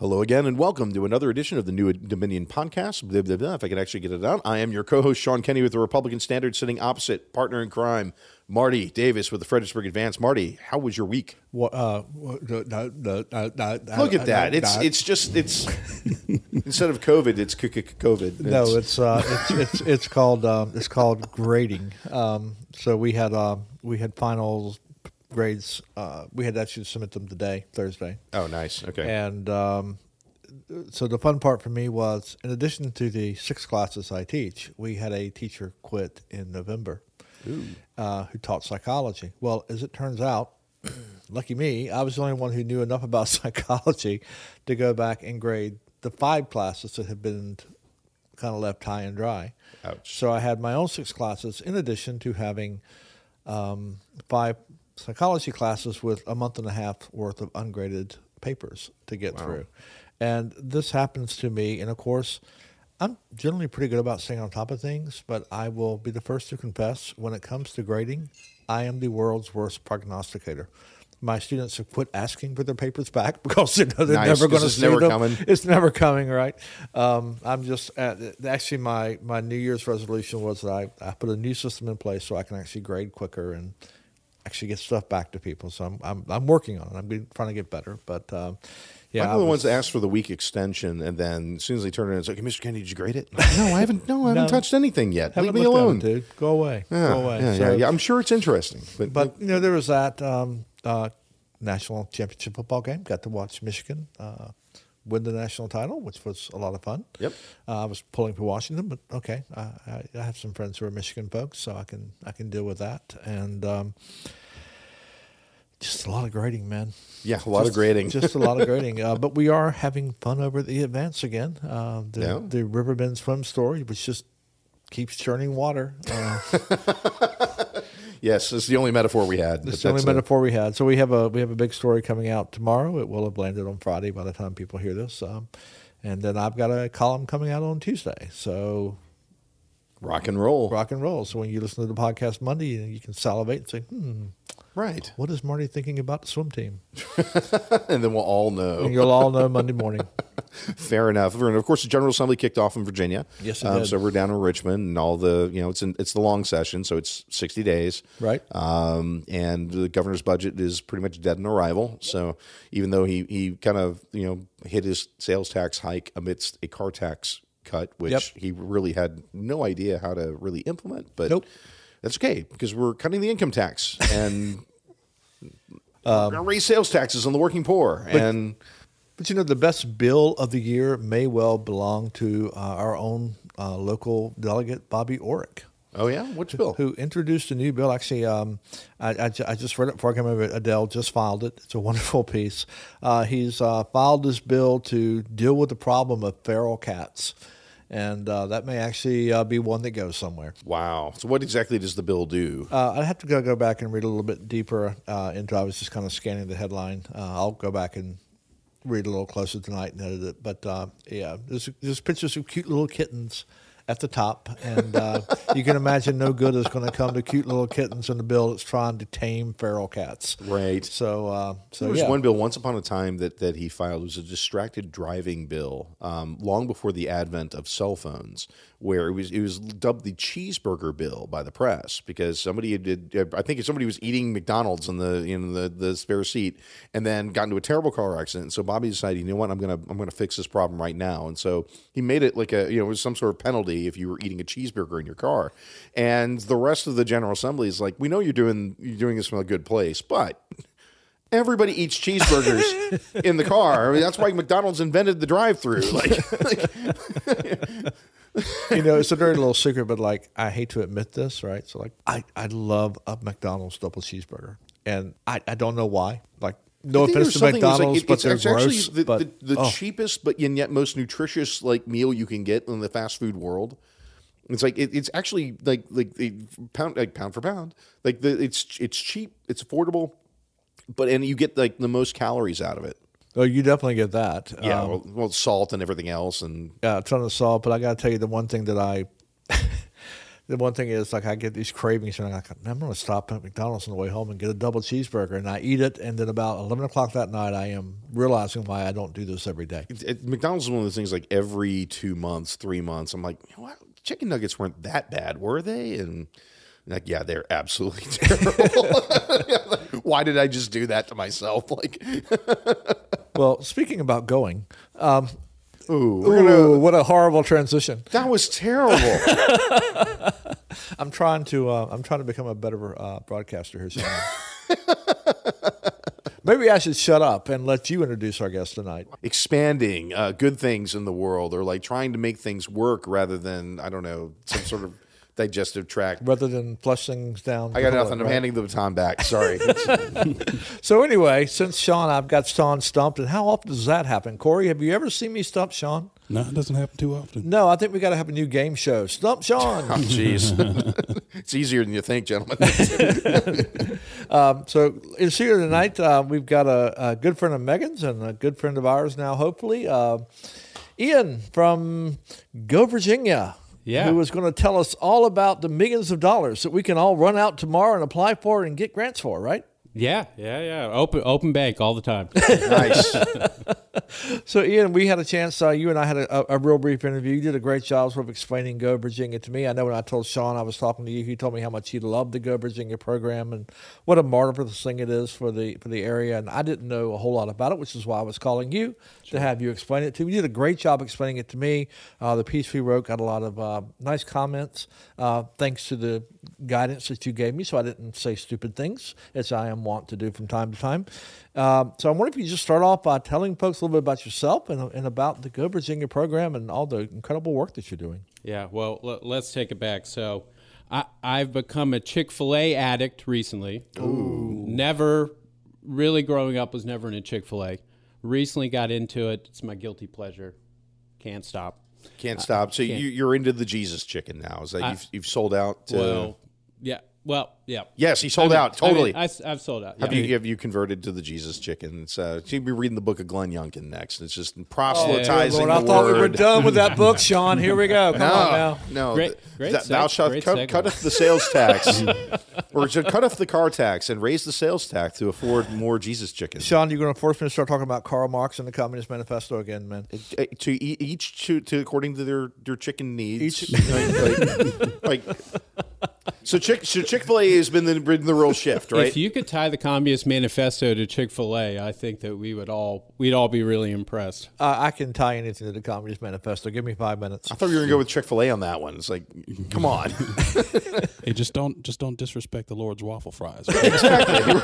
Hello again, and welcome to another edition of the New Dominion podcast. Blah, blah, blah, if I can actually get it out. I am your co-host, Sean Kenney, with the Republican Standard, sitting opposite partner in crime, Marty Davis, with the Fredericksburg Advance. Marty, how was your week? Look at that. It's instead of COVID, it's COVID. No, it's called grading. So we had finals. Grades, we had to actually submit them today, Thursday. Oh, nice. Okay. And so the fun part for me was, in addition to the 6 classes I teach, we had a teacher quit in November who taught psychology. Well, as it turns out, lucky me, I was the only one who knew enough about psychology to go back and grade the 5 classes that had been kind of left high and dry. Ouch. So I had my own 6 classes in addition to having 5 psychology classes with a month and a half worth of ungraded papers to get through. And this happens to me. And of course, I'm generally pretty good about staying on top of things, but I will be the first to confess, when it comes to grading, I am the world's worst prognosticator. My students have quit asking for their papers back because they know they're never going to see them. Coming. It's never coming, right? I'm just actually my New Year's resolution was that I put a new system in place so I can actually grade quicker and actually get stuff back to people. So I'm working on it. I'm trying to get better, but yeah. I'm one of the ones that asked for the week extension, and then as soon as they turn around, it's like, hey, Mr. Kennedy, did you grade it? Like, no, I haven't touched anything yet. Leave me alone, dude. Go away. Yeah, go away. Yeah, so, yeah. I'm sure it's interesting, but you know, there was that national championship football game. Got to watch Michigan win the national title, which was a lot of fun. Yep. I was pulling for Washington, but okay. I have some friends who are Michigan folks, so I can deal with that. And just a lot of grading, man. Yeah, Just a lot of grading. But we are having fun over the Advance again. The Riverbend swim story, which just keeps churning water. Yes, it's the only metaphor we had. It's the only metaphor we had. So we have a big story coming out tomorrow. It will have landed on Friday by the time people hear this. And then I've got a column coming out on Tuesday. So rock and roll. So when you listen to the podcast Monday, you can salivate and say, right, what is Marty thinking about the swim team? And then we'll all know. And you'll all know Monday morning. Fair enough. And of course, the General Assembly kicked off in Virginia. Yes, it did. So we're down in Richmond, and all the, you know, it's the long session, so it's 60 days. Right. And the governor's budget is pretty much dead on arrival. So even though he kind of, you know, hit his sales tax hike amidst a car tax cut, which he really had no idea how to really implement, but that's okay, because we're cutting the income tax and we're going to raise sales taxes on the working poor. But you know, the best bill of the year may well belong to our own local delegate, Bobby Orrick. Oh, yeah? Which bill? Who introduced a new bill. Actually, I just read it before I came over. Adele just filed it. It's a wonderful piece. He's filed this bill to deal with the problem of feral cats. And that may actually be one that goes somewhere. Wow. So what exactly does the bill do? I'd have to go back and read a little bit deeper into it. I was just kind of scanning the headline. I'll go back and read a little closer tonight and edit it. But, yeah, there's pictures of cute little kittens at the top. And you can imagine no good is going to come to cute little kittens in the bill that's trying to tame feral cats. Right. So there was one bill once upon a time that he filed. It was a distracted driving bill long before the advent of cell phones, where it was dubbed the cheeseburger bill by the press because somebody was eating McDonald's in the spare seat and then got into a terrible car accident. So Bobby decided, you know what, I'm gonna fix this problem right now. And so he made it like a, you know, it was some sort of penalty if you were eating a cheeseburger in your car. And the rest of the General Assembly is like, we know you're doing this from a good place, but everybody eats cheeseburgers in the car. I mean, that's why McDonald's invented the drive-through. You know, it's a dirty little secret, but like, I hate to admit this, right? So like, I love a McDonald's double cheeseburger, and I don't know why. Like, no offense to McDonald's, but they're gross. The cheapest, but yet most nutritious like meal you can get in the fast food world. It's like it's actually pound for pound. Like it's cheap, it's affordable, and you get like the most calories out of it. Oh, you definitely get that. Yeah, well, salt and everything else, and a ton of salt. But I got to tell you, the one thing that I The one thing is, like, I get these cravings, and I'm like, I'm going to stop at McDonald's on the way home and get a double cheeseburger, and I eat it, and then about 11 o'clock that night, I am realizing why I don't do this every day. McDonald's is one of those things, like, every 2 months, 3 months, I'm like, you know, chicken nuggets weren't that bad, were they? And I'm like, yeah, they're absolutely terrible. Why did I just do that to myself? Like, well, speaking about going... Ooh, what a horrible transition! That was terrible. I'm trying to become a better broadcaster here soon. Maybe I should shut up and let you introduce our guest tonight. Expanding good things in the world, or like trying to make things work rather than, I don't know, some sort of digestive tract. Rather than flush things down. I got nothing. Right? I'm handing the baton back. Sorry. So anyway, since Sean, I've got Sean stumped. And how often does that happen? Corey, have you ever seen me stump Sean? No, it doesn't happen too often. No, I think we got to have a new game show. Stump Sean. Oh, jeez. It's easier than you think, gentlemen. So it's here tonight. We've got a good friend of Megan's and a good friend of ours now, hopefully. Ian from Go Virginia. Yeah. Who was going to tell us all about the millions of dollars that we can all run out tomorrow and apply for and get grants for, right? Yeah. Open bank all the time. Nice. So, Ian, we had a chance. You and I had a real brief interview. You did a great job sort of explaining Go Virginia to me. I know when I told Sean I was talking to you, he told me how much he loved the Go Virginia program and what a marvelous thing it is for the area. And I didn't know a whole lot about it, which is why I was calling you to have you explain it to me. You did a great job explaining it to me. The piece we wrote got a lot of nice comments thanks to the guidance that you gave me, so I didn't say stupid things, as I am want to do from time to time. So I wonder if you just start off by telling folks a little bit about yourself and about the Go Virginia program and all the incredible work that you're doing. Yeah, well, let's take it back. So I've become a Chick-fil-A addict recently. Ooh. Never, really growing up was never in a Chick-fil-A. Recently got into it. It's my guilty pleasure. Can't stop. Can't stop. So can't. You're into the Jesus chicken now. Is that you've sold out? Well, yeah. Well, yeah. Yes, he sold out. Totally. I've sold out. Yeah. Have you converted to the Jesus chicken? So you'll be reading the book of Glenn Youngkin next. It's just proselytizing the word. I thought we were done with that book, Sean. Here we go. Come on now. No. Great thou shalt cut off the sales tax. Or should cut off the car tax and raise the sales tax to afford more Jesus chicken. Sean, you're going to force me to start talking about Karl Marx and the Communist Manifesto again, man. Each according to their chicken needs. So Chick-fil-A has been the real shift, right? If you could tie the Communist Manifesto to Chick-fil-A, I think that we'd all be really impressed. I can tie anything to the Communist Manifesto. Give me 5 minutes. I thought you were going to go with Chick-fil-A on that one. It's like, come on. Hey, just don't disrespect the Lord's waffle fries. Right? Exactly.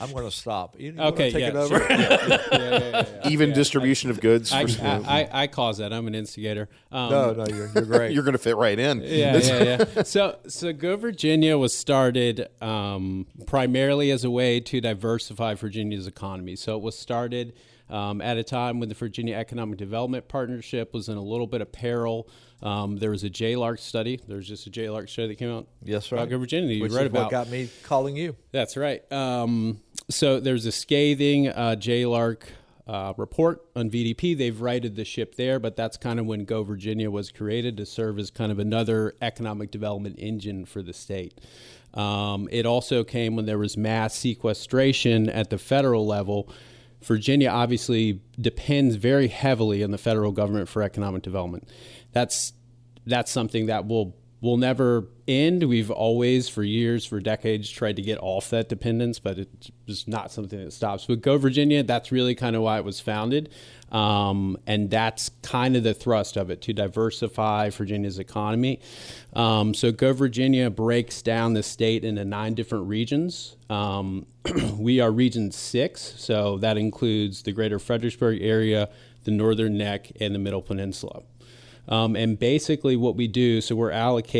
I'm going to stop. You want to take it over? Sure. Yeah. Even distribution of goods. I cause that. I'm an instigator. No, you're great. You're going to fit right in. Yeah. So Go Virginia was started primarily as a way to diversify Virginia's economy. So it was started at a time when the Virginia Economic Development Partnership was in a little bit of peril. There was a JLARC study. There's just a JLARC study that came out. Yes, right. Go Virginia. You read about. Which is what got me calling you. That's right. So there's a scathing JLARC report on VDP. They've righted the ship there, but that's kind of when Go Virginia was created to serve as kind of another economic development engine for the state. It also came when there was mass sequestration at the federal level. Virginia obviously depends very heavily on the federal government for economic development. That's something that will never end. We've always, for years, for decades, tried to get off that dependence, but it's just not something that stops. With Go Virginia, that's really kind of why it was founded, and that's kind of the thrust of it, to diversify Virginia's economy. So Go Virginia breaks down the state into 9 different regions. We are Region 6, so that includes the greater Fredericksburg area, the Northern Neck, and the Middle Peninsula. And basically what we do, so each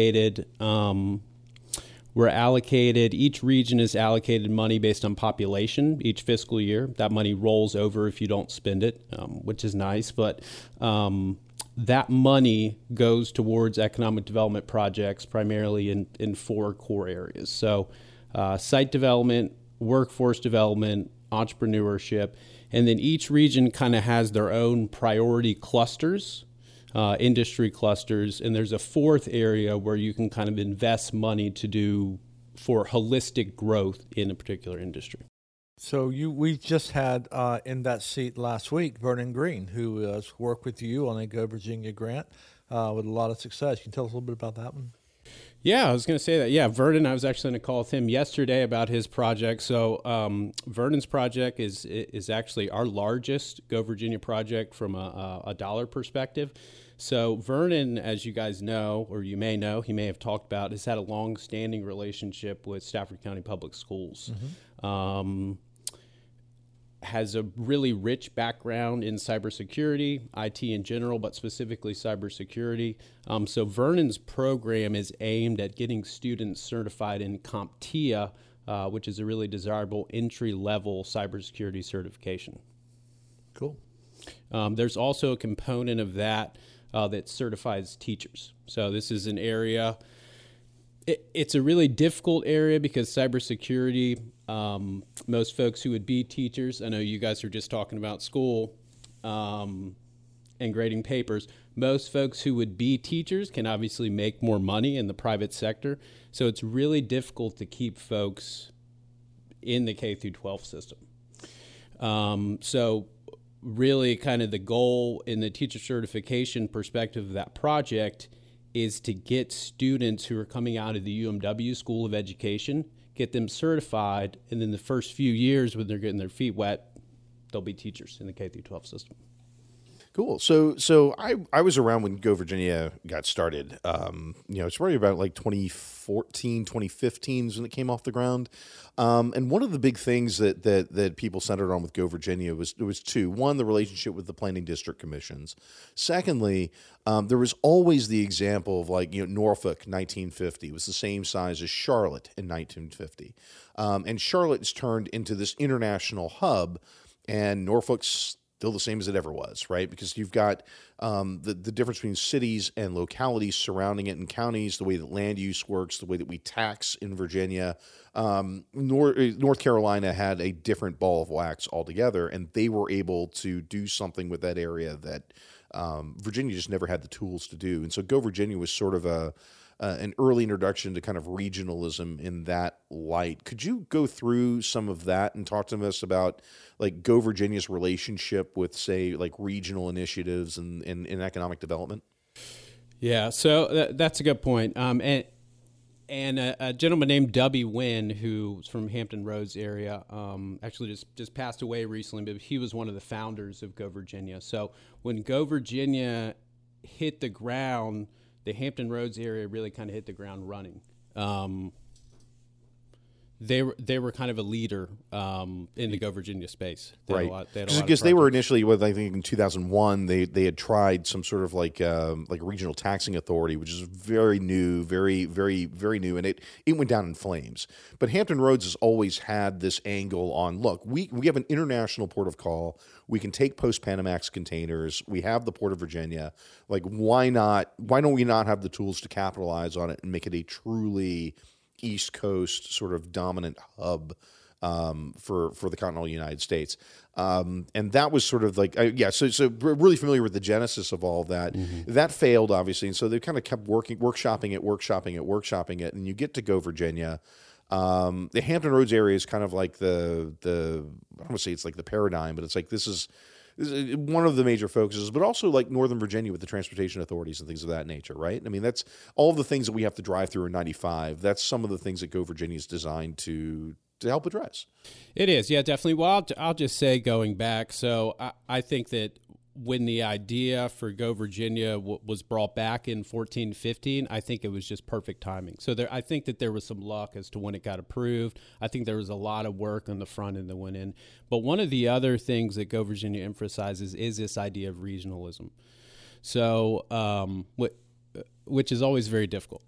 region is allocated money based on population each fiscal year. That money rolls over if you don't spend it, which is nice. But that money goes towards economic development projects primarily in 4 core areas. So site development, workforce development, entrepreneurship, and then each region kind of has their own priority clusters. industry clusters. And there's a fourth area where you can kind of invest money to do for holistic growth in a particular industry. So we just had in that seat last week, Vernon Green, who has worked with you on a Go Virginia grant with a lot of success. Can you tell us a little bit about that one? Yeah, I was going to say that. Yeah, Vernon, I was actually on a call with him yesterday about his project. So Vernon's project is actually our largest Go Virginia project from a dollar perspective. So Vernon, as you guys know, or you may know, he may have talked about, has had a long-standing relationship with Stafford County Public Schools. Mm-hmm. Has a really rich background in cybersecurity, IT in general, but specifically cybersecurity. So Vernon's program is aimed at getting students certified in CompTIA, which is a really desirable entry-level cybersecurity certification. Cool. There's also a component of that that certifies teachers. So this is an area, it's a really difficult area because cybersecurity, most folks who would be teachers, I know you guys are just talking about school and grading papers, most folks who would be teachers can obviously make more money in the private sector. So it's really difficult to keep folks in the K through 12 system. So really kind of the goal in the teacher certification perspective of that project is to get students who are coming out of the UMW School of Education, get them certified, and then the first few years when they're getting their feet wet, they'll be teachers in the K-12 system. Cool. So I was around when Go Virginia got started. It's probably about like 2014, 2015 is when it came off the ground. And one of the big things that people centered on with Go Virginia was two. One, the relationship with the planning district commissions. Secondly, there was always the example of Norfolk, 1950, was the same size as Charlotte in 1950. And Charlotte's turned into this international hub, and Norfolk's still the same as it ever was, right? Because you've got the difference between cities and localities surrounding it and counties, the way that land use works, the way that we tax in Virginia. North Carolina had a different ball of wax altogether, and they were able to do something with that area that Virginia just never had the tools to do. And so Go Virginia was sort of an early introduction to kind of regionalism in that light. Could you go through some of that and talk to us about Go Virginia's relationship with, say, regional initiatives and economic development? Yeah, so that's a good point. And a gentleman named W. Wynn, who's from Hampton Roads area, actually just passed away recently, but he was one of the founders of Go Virginia. So when Go Virginia hit the ground, the Hampton Roads area really kind of hit the ground running. They were kind of a leader in the Go Virginia space. Because they were initially, I think in 2001, they had tried some sort of regional taxing authority, which is very new, very, very, very new, and it went down in flames. But Hampton Roads has always had this angle on, look, we have an international port of call. We can take post-Panamax containers. We have the Port of Virginia. Why not? Why don't we not have the tools to capitalize on it and make it a truly East Coast sort of dominant hub for the continental United States, and that was sort of So we're really familiar with the genesis of all of that. Mm-hmm. That failed, obviously, and so they kind of kept workshopping it, and you get to Go Virginia. The Hampton Roads area is kind of like the I don't want to say it's like the paradigm, but it's like this is one of the major focuses, but also Northern Virginia with the transportation authorities and things of that nature, right? I mean, that's all the things that we have to drive through in 95. That's some of the things that Go Virginia is designed to help address. It is, yeah, definitely. Well, I'll just say going back, so I think that when the idea for Go Virginia was brought back in 14-15, I think it was just perfect timing. So I think that there was some luck as to when it got approved. I think there was a lot of work on the front end that went in. But one of the other things that Go Virginia emphasizes is this idea of regionalism. So, which is always very difficult.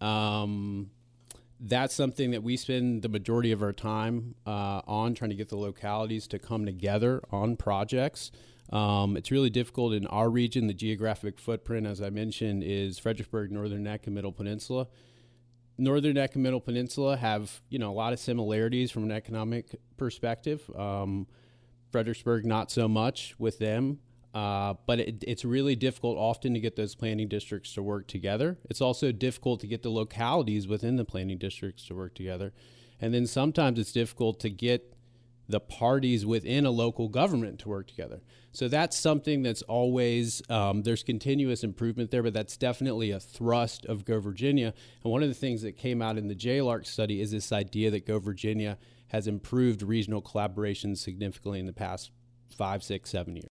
That's something that we spend the majority of our time on, trying to get the localities to come together on projects. It's really difficult in our region. The geographic footprint, as I mentioned, is Fredericksburg, Northern Neck, and Middle Peninsula. Northern Neck and Middle Peninsula have, a lot of similarities from an economic perspective. Fredericksburg, not so much with them. But it's really difficult often to get those planning districts to work together. It's also difficult to get the localities within the planning districts to work together. And then sometimes it's difficult to get the parties within a local government to work together. So that's something that's always, there's continuous improvement there, but that's definitely a thrust of Go Virginia. And one of the things that came out in the JLARC study is this idea that Go Virginia has improved regional collaboration significantly in the past 5, 6, 7 years.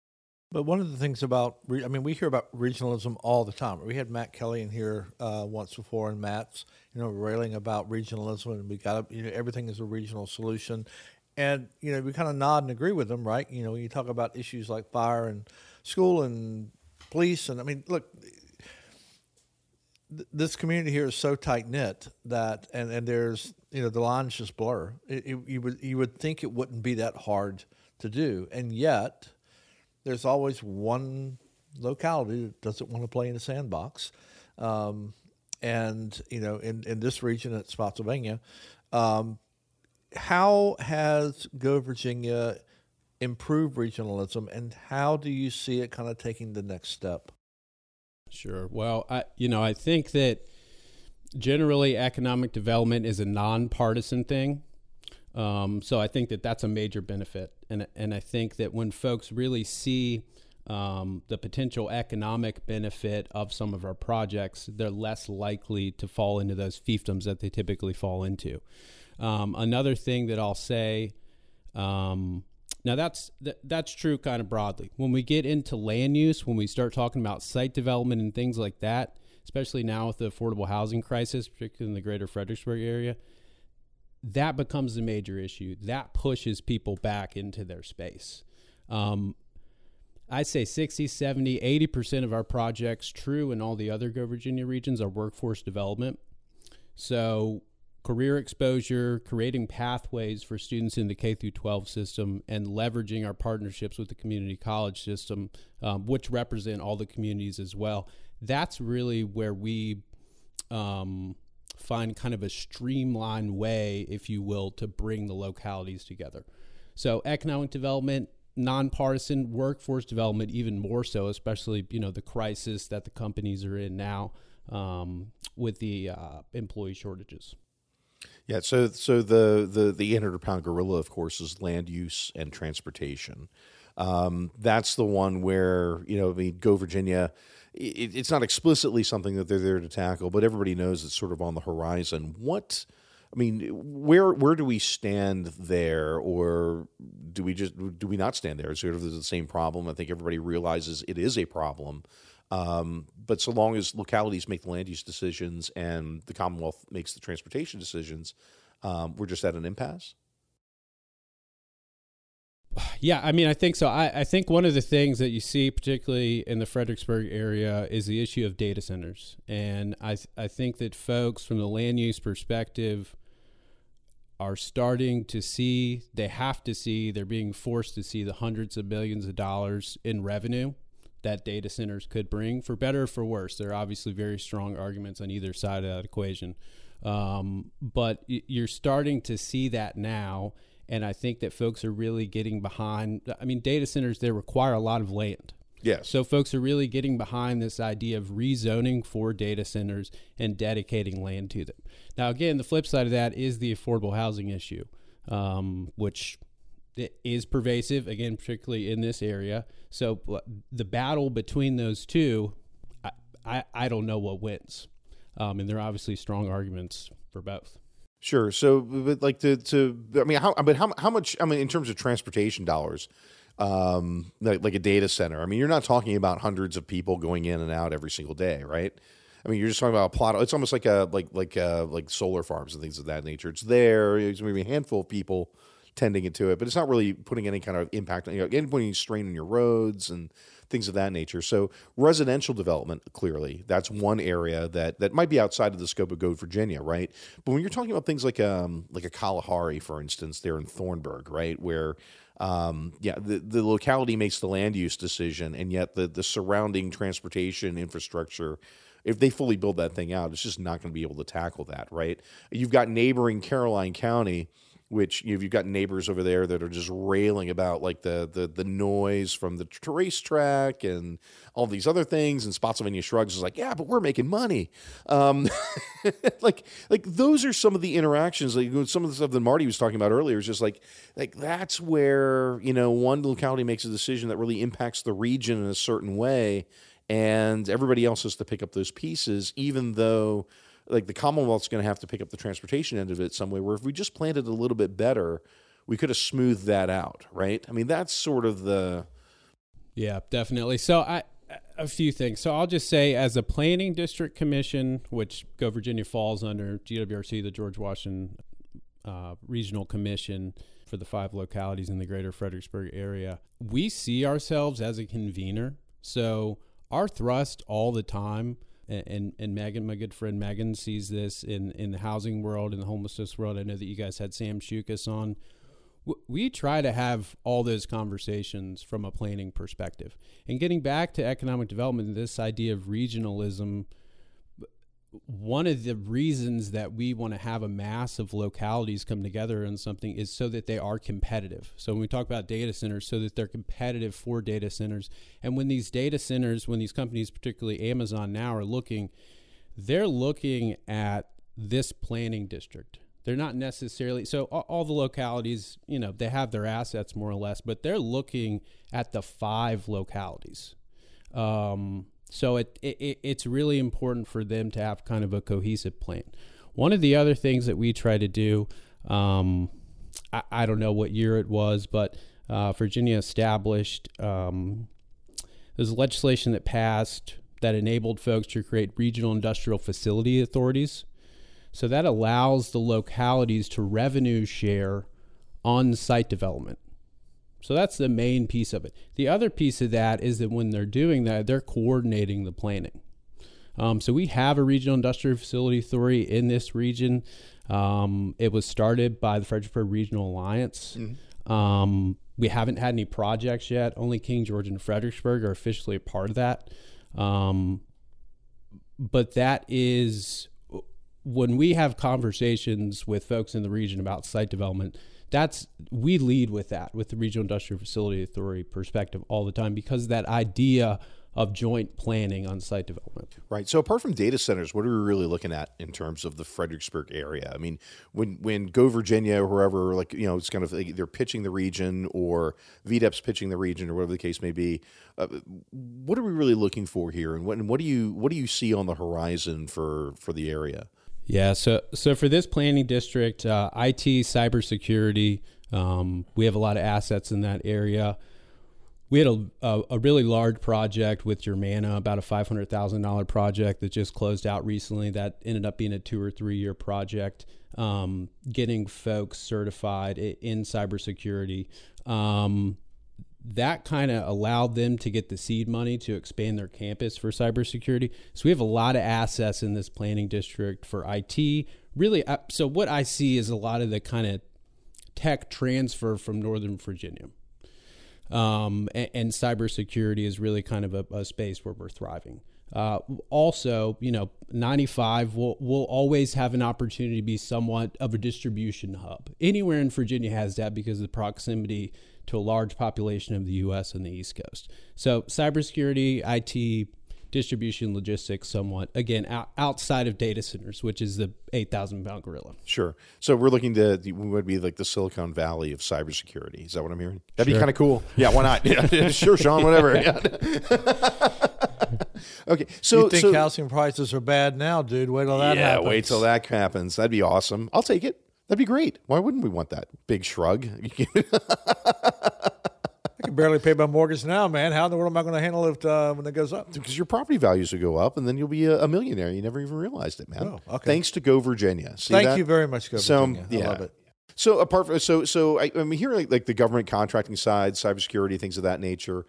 But one of the things about, I mean, we hear about regionalism all the time. We had Matt Kelly in here once before, and Matt's, railing about regionalism, and we got, everything is a regional solution. And, we kind of nod and agree with them, right? When you talk about issues like fire and school and police, and I mean, look, this community here is so tight-knit that, and there's, the lines just blur. You would think it wouldn't be that hard to do, and yet there's always one locality that doesn't want to play in a sandbox. And, in this region, it's Spotsylvania. How has Go Virginia improved regionalism, and how do you see it kind of taking the next step? Sure. Well, I think that generally economic development is a nonpartisan thing. So I think that that's a major benefit. And I think that when folks really see the potential economic benefit of some of our projects, they're less likely to fall into those fiefdoms that they typically fall into. Another thing that I'll say, now that's true kind of broadly. When we get into land use, when we start talking about site development and things like that, especially now with the affordable housing crisis, particularly in the greater Fredericksburg area, that becomes a major issue. That pushes people back into their space. I say 60, 70, 80% of our projects, true in all the other Go Virginia regions, are workforce development. So career exposure, creating pathways for students in the K-12 system, and leveraging our partnerships with the community college system, which represent all the communities as well. That's really where we find kind of a streamlined way, if you will, to bring the localities together. So economic development, nonpartisan, workforce development even more so, especially the crisis that the companies are in now with the employee shortages. Yeah, so the 800-pound gorilla, of course, is land use and transportation. That's the one where Go Virginia. It's not explicitly something that they're there to tackle, but everybody knows it's sort of on the horizon. Where do we stand there, or do we not stand there? It's sort of the same problem. I think everybody realizes it is a problem, but so long as localities make the land use decisions and the Commonwealth makes the transportation decisions, we're just at an impasse. Yeah, I mean, I think so. I think one of the things that you see, particularly in the Fredericksburg area, is the issue of data centers. And I think that folks from the land use perspective are starting to see, they're being forced to see the hundreds of millions of dollars in revenue that data centers could bring, for better or for worse. There are obviously very strong arguments on either side of that equation. But you're starting to see that now. And I think that folks are really getting behind. I mean, data centers, they require a lot of land. Yes. So folks are really getting behind this idea of rezoning for data centers and dedicating land to them. Now, again, the flip side of that is the affordable housing issue, which is pervasive, again, particularly in this area. So the battle between those two, I don't know what wins. And there are obviously strong arguments for both. Sure. So, but like how much? I mean, in terms of transportation dollars, like a data center. I mean, you're not talking about hundreds of people going in and out every single day, right? I mean, you're just talking about a plot. It's almost like solar farms and things of that nature. It's there. It's maybe a handful of people tending into it, but it's not really putting any kind of impact on any strain on your roads and things of that nature. So, residential development, clearly, that's one area that might be outside of the scope of Go Virginia, right? But when you're talking about things like a Kalahari, for instance, there in Thornburg, right, where the locality makes the land use decision, and yet the surrounding transportation infrastructure, if they fully build that thing out, it's just not going to be able to tackle that, right? You've got neighboring Caroline County which you've got neighbors over there that are just railing about like the noise from the racetrack and all these other things. And Spotsylvania Shrugs is like, yeah, but we're making money. Like those are some of the interactions. Like some of the stuff that Marty was talking about earlier is just like that's where, you know, one locality makes a decision that really impacts the region in a certain way, and everybody else has to pick up those pieces, even though like the Commonwealth's going to have to pick up the transportation end of it some way, where if we just planned it a little bit better, we could have smoothed that out, right? I mean, that's sort of the... Yeah, definitely. So a few things. So I'll just say, as a planning district commission, which Go Virginia falls under GWRC, the George Washington Regional Commission for the 5 localities in the greater Fredericksburg area, we see ourselves as a convener. So our thrust all the time, and Megan, my good friend Megan, sees this in the housing world, in the homelessness world. I know that you guys had Sam Shukas on. We try to have all those conversations from a planning perspective. And getting back to economic development, this idea of regionalism, one of the reasons that we want to have a mass of localities come together on something is so that they are competitive. So when we talk about data centers, so that they're competitive for data centers. And when these data centers, when these companies, particularly Amazon now, are looking, they're looking at this planning district. They're not necessarily, so all the localities, you know, they have their assets more or less, but they're looking at the 5 localities. So it's really important for them to have kind of a cohesive plan. One of the other things that we try to do, I don't know what year it was, but Virginia established, there's legislation that passed that enabled folks to create regional industrial facility authorities. So that allows the localities to revenue share on site development. So that's the main piece of it. The other piece of that is that when they're doing that, they're coordinating the planning. So we have a regional industrial facility authority in this region. It was started by the Fredericksburg Regional Alliance. Mm-hmm. We haven't had any projects yet. Only King George and Fredericksburg are officially a part of that. But that is, when we have conversations with folks in the region about site development, we lead with that, with the Regional Industrial Facility Authority perspective all the time, because that idea of joint planning on site development. Right. So apart from data centers, what are we really looking at in terms of the Fredericksburg area? I mean, when Go Virginia or whoever, like, you know, it's kind of like they're pitching the region, or VDEP's pitching the region, or whatever the case may be, what are we really looking for here? And what do you see on the horizon for the area? Yeah, so for this planning district, IT, cybersecurity, we have a lot of assets in that area. We had a really large project with Germana, about a $500,000 project that just closed out recently. That ended up being a 2 or 3 year project, getting folks certified in cybersecurity. That kind of allowed them to get the seed money to expand their campus for cybersecurity. So we have a lot of assets in this planning district for IT. Really, so what I see is a lot of the kind of tech transfer from Northern Virginia. And cybersecurity is really kind of a space where we're thriving. Also, you know, 95 will always have an opportunity to be somewhat of a distribution hub. Anywhere in Virginia has that because of the proximity to a large population of the U.S. and the East Coast. So cybersecurity, IT, distribution, logistics, somewhat, again, outside of data centers, which is the 8,000-pound gorilla. Sure. So we're looking to, we would be like the Silicon Valley of cybersecurity. Is that what I'm hearing? That'd be kind of cool. Yeah, why not? Sure, Sean, whatever. Okay, so you think housing prices are bad now, dude. Wait till that happens. Yeah, wait till that happens. That'd be awesome. I'll take it. That'd be great. Why wouldn't we want that? Big shrug. I can barely pay my mortgage now, man. How in the world am I going to handle it when it goes up? Because your property values will go up, and then you'll be a millionaire. You never even realized it, man. Oh, okay. Thanks to Go Virginia. Thank you very much, Go Virginia. So, I love it. So apart from I'm hearing like the government contracting side, cybersecurity, things of that nature.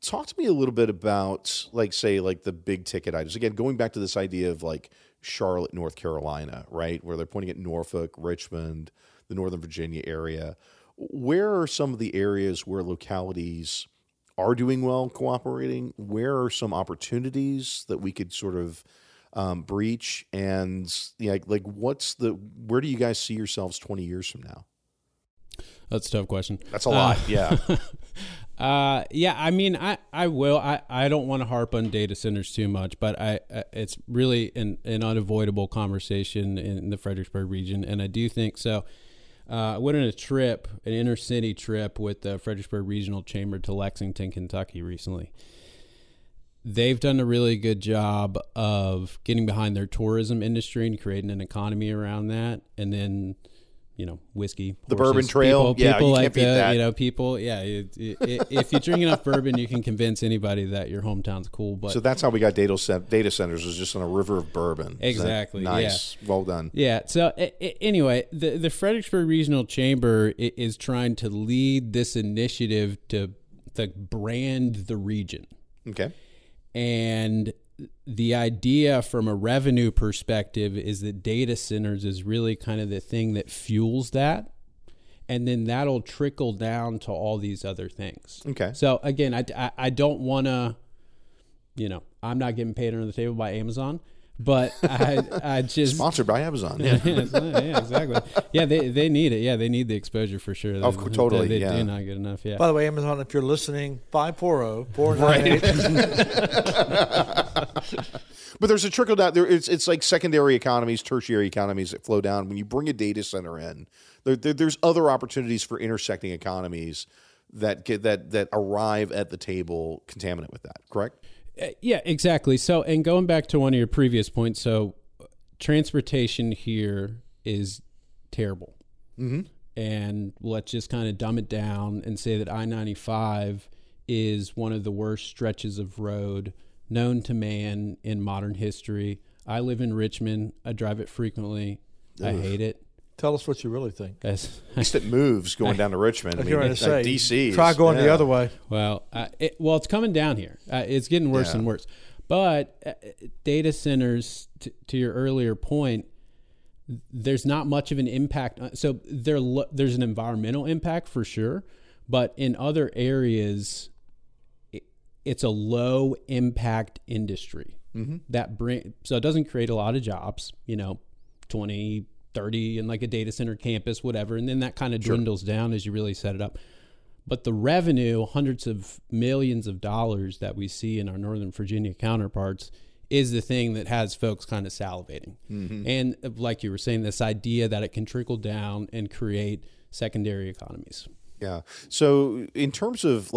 Talk to me a little bit about like the big ticket items. Again, going back to this idea of like Charlotte, North Carolina, right, where they're pointing at Norfolk, Richmond, the Northern Virginia area. Where are some of the areas where localities are doing well, cooperating? Where are some opportunities that we could sort of breach, and like what's the, where do you guys see yourselves 20 years from now? That's a tough question. That's a lot. Yeah. I mean, I don't want to harp on data centers too much, but it's really an unavoidable conversation in the Fredericksburg region. And I do think so. I went on an inner city trip with the Fredericksburg Regional Chamber to Lexington, Kentucky recently. They've done a really good job of getting behind their tourism industry and creating an economy around that. And then, whiskey, horses, the bourbon trail, people like that, people. Yeah. If you drink enough bourbon, you can convince anybody that your hometown's cool. But so that's how we got data centers, was just on a river of bourbon. Exactly. Nice. Yeah. Well done. Yeah. So anyway, the Fredericksburg Regional Chamber is trying to lead this initiative to brand the region. Okay. And the idea from a revenue perspective is that data centers is really kind of the thing that fuels that. And then that'll trickle down to all these other things. Okay. So again, I don't want to, I'm not getting paid under the table by Amazon, but I just. Sponsored by Amazon. Yeah, yeah, exactly. Yeah, they need it. Yeah, they need the exposure for sure. Of course, totally. They do not get enough. Yeah. By the way, Amazon, if you're listening, 540-498. But there's a trickle down. There, it's like secondary economies, tertiary economies that flow down. When you bring a data center in, there's other opportunities for intersecting economies that arrive at the table contaminant with that. Correct. Yeah, exactly. So, and going back to one of your previous points, so transportation here is terrible. Mm-hmm. And let's just kind of dumb it down and say that I-95 is one of the worst stretches of road known to man in modern history. I live in Richmond. I drive it frequently. Ugh. I hate it. Tell us what you really think. At least it moves going down to Richmond. If you're going to say DC, try going the other way. Well, it's coming down here. It's getting worse and worse. But data centers, to your earlier point, there's not much of an impact. So there's an environmental impact for sure, but in other areas, it's a low impact industry. Mm-hmm. So it doesn't create a lot of jobs. 20, 30 and like a data center campus, whatever. And then that kind of dwindles down as you really set it up. But the revenue, hundreds of millions of dollars that we see in our Northern Virginia counterparts, is the thing that has folks kind of salivating. Mm-hmm. And like you were saying, this idea that it can trickle down and create secondary economies. Yeah. So in terms of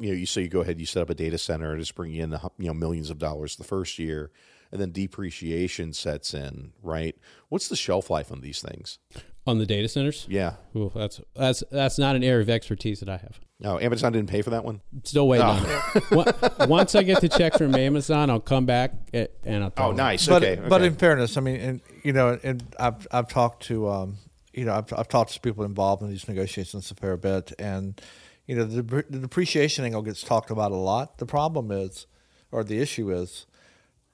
you say you go ahead, you set up a data center and it's bringing in, millions of dollars the first year. And then depreciation sets in, right? What's the shelf life on these things? On the data centers? Yeah. Ooh, that's not an area of expertise that I have. No, Amazon didn't pay for that one? Still waiting on it. Once I get the check from Amazon, I'll come back and I'll talk. Oh, nice. Okay. But in fairness, I mean, and I've talked to, I've talked to people involved in these negotiations a fair bit, and the depreciation angle gets talked about a lot. The problem is, or the issue is,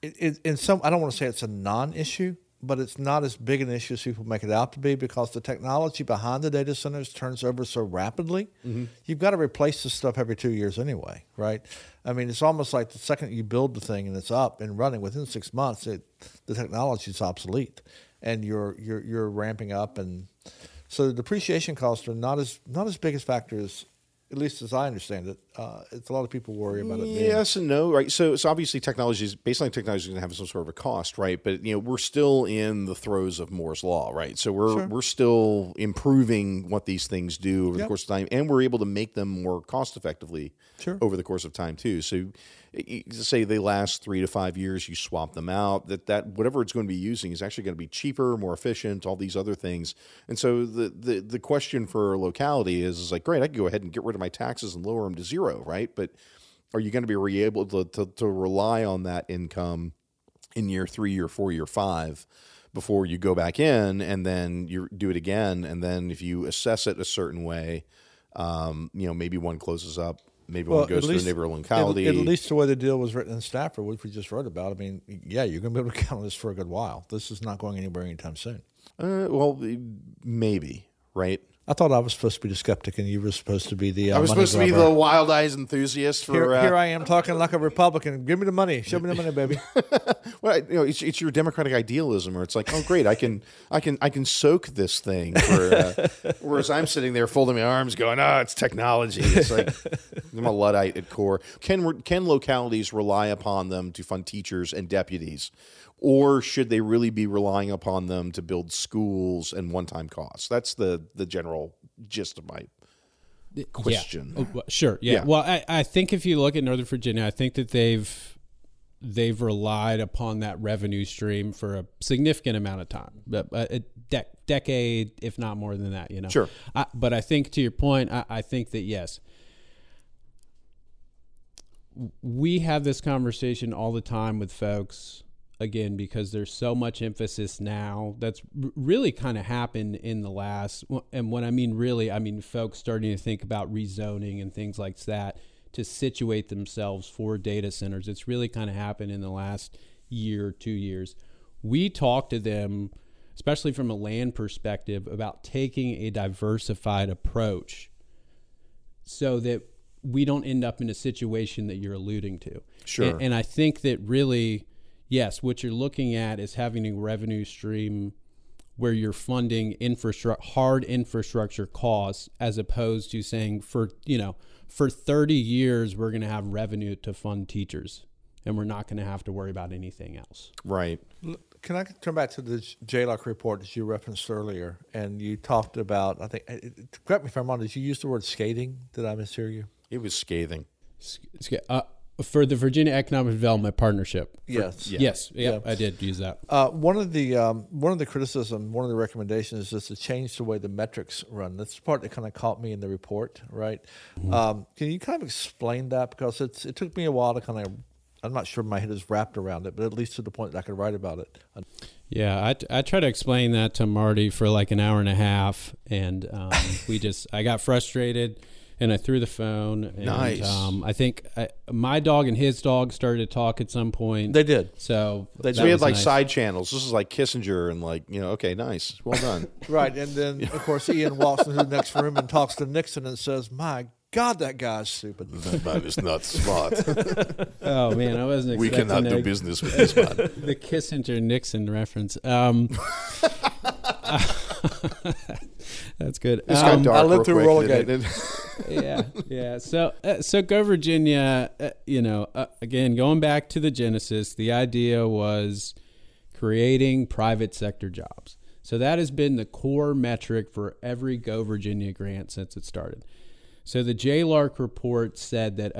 I don't want to say it's a non-issue, but it's not as big an issue as people make it out to be, because the technology behind the data centers turns over so rapidly. Mm-hmm. You've got to replace this stuff every 2 years anyway, right? I mean, it's almost like the second you build the thing and it's up and running, within 6 months, the technology is obsolete, and you're ramping up, and so the depreciation costs are not as big a factor as, at least as I understand it, it's a lot of people worry about it. Yes and no, right? So it's obviously baseline technology is going to have some sort of a cost, right? But we're still in the throes of Moore's Law, right? So we're still improving what these things do over the course of time, and we're able to make them more cost effectively over the course of time too. So say they last 3 to 5 years, you swap them out, that whatever it's going to be using is actually going to be cheaper, more efficient, all these other things. And so the question for a locality is like, great, I can go ahead and get rid of my taxes and lower them to zero, right? But are you going to be able to rely on that income in year 3, year 4, year 5 before you go back in, and then you do it again, and then if you assess it a certain way, maybe one closes up, maybe one goes to a neighboring locality. At least the way the deal was written in Stafford, which we just wrote about, I mean, yeah, you're going to be able to count on this for a good while. This is not going anywhere anytime soon. Well, maybe, right? I thought I was supposed to be the skeptic, and you were supposed to be the. I was supposed to be the wild eyes enthusiast. For here I am talking like a Republican. Give me the money. Show me the money, baby. Well, you know, it's your democratic idealism, where it's like, oh, great, I can soak this thing. Whereas I'm sitting there folding my arms, going, oh, it's technology. It's like I'm a Luddite at core. Can localities rely upon them to fund teachers and deputies? Or should they really be relying upon them to build schools and one-time costs? That's the general gist of my question. Yeah. Oh, sure. Yeah. Yeah. Well, I think if you look at Northern Virginia, I think that they've relied upon that revenue stream for a significant amount of time, a decade, if not more than that. You know. Sure. But I think to your point, I think that yes. We have this conversation all the time with folks. Again, because there's so much emphasis now that's really kind of happened in the last, and when I mean really, I mean folks starting to think about rezoning and things like that to situate themselves for data centers. It's really kind of happened in the last year, 2 years. We talk to them, especially from a land perspective, about taking a diversified approach so that we don't end up in a situation that you're alluding to. Sure. And I think that really... Yes, what you're looking at is having a revenue stream where you're funding hard infrastructure costs, as opposed to saying for 30 years, we're going to have revenue to fund teachers and we're not going to have to worry about anything else. Right. Can I turn back to the JLARC report that you referenced earlier? And you talked about, I think, correct me if I'm wrong, did you use the word scathing? Did I mishear you? It was scathing. For the Virginia Economic Development Partnership. Yes, I did use that. One of the criticism, one of the recommendations is to change the way the metrics run. That's the part that kind of caught me in the report, right? Mm-hmm. Can you kind of explain that? Because it took me a while to kind of, I'm not sure my head is wrapped around it, but at least to the point that I could write about it. Yeah, I try to explain that to Marty for like an hour and a half, and I got frustrated. And I threw the phone. And, nice. I think my dog and his dog started to talk at some point. They did. So we had like nice side channels. This is like Kissinger and like, okay, nice. Well done. Right. And then, of course, Ian walks into the next room and talks to Nixon and says, my God, that guy's stupid. That man is not smart. Oh, man, I wasn't expecting that. We cannot do business with this man. The Kissinger-Nixon reference. That's good. This got dark. I lived through Rollergate. Yeah. So Go Virginia. Again, going back to the genesis, the idea was creating private sector jobs. So that has been the core metric for every Go Virginia grant since it started. So the JLARC report said that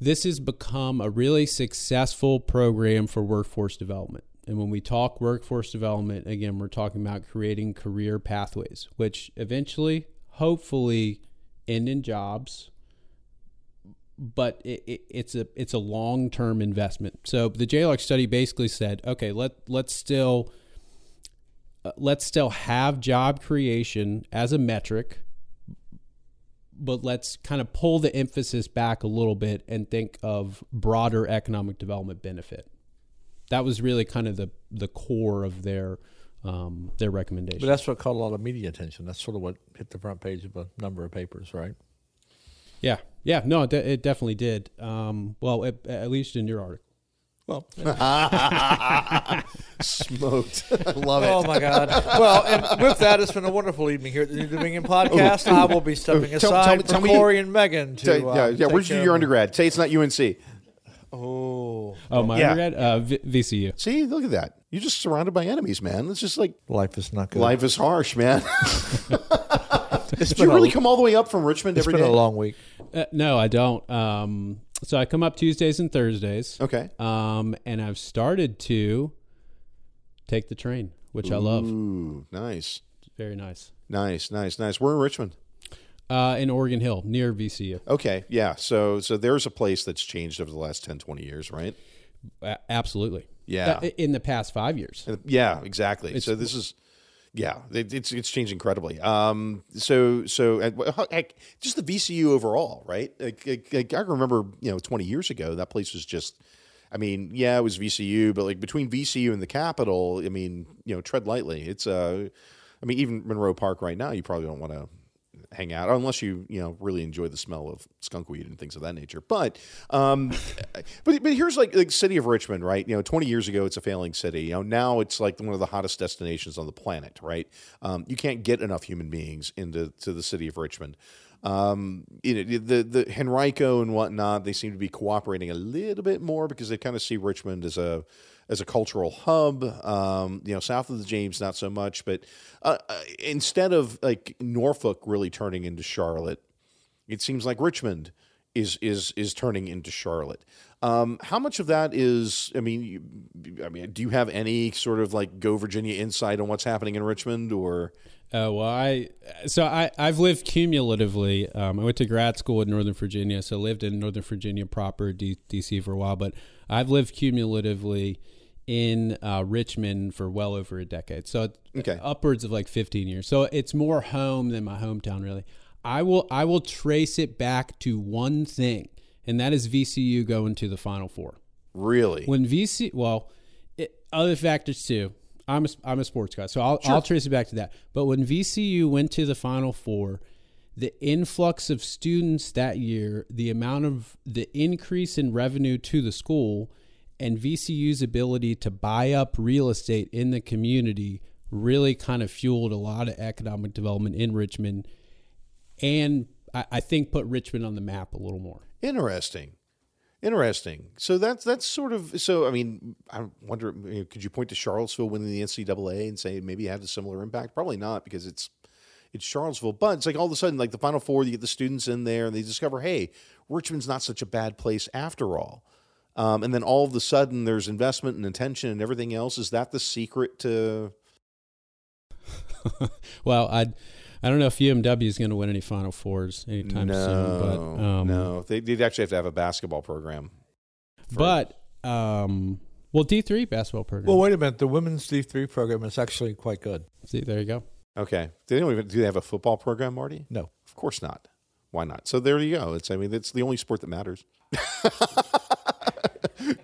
this has become a really successful program for workforce development. And when we talk workforce development, again, we're talking about creating career pathways, which eventually, hopefully, end in jobs. But it's a long-term investment. So the JLARC study basically said, okay, let's still have job creation as a metric, but let's kind of pull the emphasis back a little bit and think of broader economic development benefit. That was really kind of the core of their recommendation. But that's what caught a lot of media attention. That's sort of what hit the front page of a number of papers, right? Yeah. No, it definitely did. Well, at least in your article. Well, smoked. I love it. Oh my God. Well, and with that, it's been a wonderful evening here at the New Dominion Podcast. I will be stepping aside for Corey and Megan to. Where'd you do your undergrad? Say it's not UNC. Oh, my undergrad? VCU. See, look at that. You're just surrounded by enemies, man. It's just like... Life is not good. Life is harsh, man. Did you really come all the way up from Richmond every day? It's been a long week. No, I don't. So I come up Tuesdays and Thursdays. Okay. And I've started to take the train, which I love. Ooh, nice. Very nice. Nice. We're in Richmond. In Oregon Hill, near VCU. Okay, yeah. So there's a place that's changed over the last 10, 20 years, right? Absolutely. Yeah. In the past 5 years. Yeah, exactly. So this is, it's changed incredibly. Heck, just the VCU overall, right? Like I remember, 20 years ago, that place was just, it was VCU, but like between VCU and the Capitol, tread lightly. It's I mean, even Monroe Park right now, you probably don't want to hang out unless you really enjoy the smell of skunk weed and things of that nature. But but here's like the city of Richmond, right? 20 years ago, it's a failing city. Now it's like one of the hottest destinations on the planet, right? You can't get enough human beings into the city of Richmond. The Henrico and whatnot, they seem to be cooperating a little bit more because they kind of see Richmond as a cultural hub. South of the James, not so much, but instead of like Norfolk really turning into Charlotte, it seems like Richmond is turning into Charlotte. How much of that is? Do you have any sort of like Go Virginia insight on what's happening in Richmond or? I've lived cumulatively. I went to grad school in Northern Virginia, so lived in Northern Virginia proper, DC for a while. But I've lived cumulatively in Richmond for well over a decade, so upwards of like 15 years. So it's more home than my hometown, really. I will trace it back to one thing, and that is VCU going to the Final Four. Really? When other factors too. I'm a sports guy, so I'll trace it back to that. But when VCU went to the Final Four, the influx of students that year, the amount of the increase in revenue to the school, and VCU's ability to buy up real estate in the community really kind of fueled a lot of economic development in Richmond, and I think put Richmond on the map a little more. Interesting. So that's sort of, so, I mean, I wonder, could you point to Charlottesville winning the NCAA and say maybe it had a similar impact? Probably not, because it's Charlottesville, but it's like all of a sudden, like the Final Four, you get the students in there and they discover, hey, Richmond's not such a bad place after all. And then all of a sudden there's investment and attention and everything else. Is that the secret to? Well, I don't know if UMW is going to win any Final Fours anytime soon. But, no, they'd actually have to have a basketball program. D3 basketball program. Well, wait a minute. The women's D3 program is actually quite good. See, there you go. Okay. Do they have a football program, Marty? No. Of course not. Why not? So there you go. It's the only sport that matters.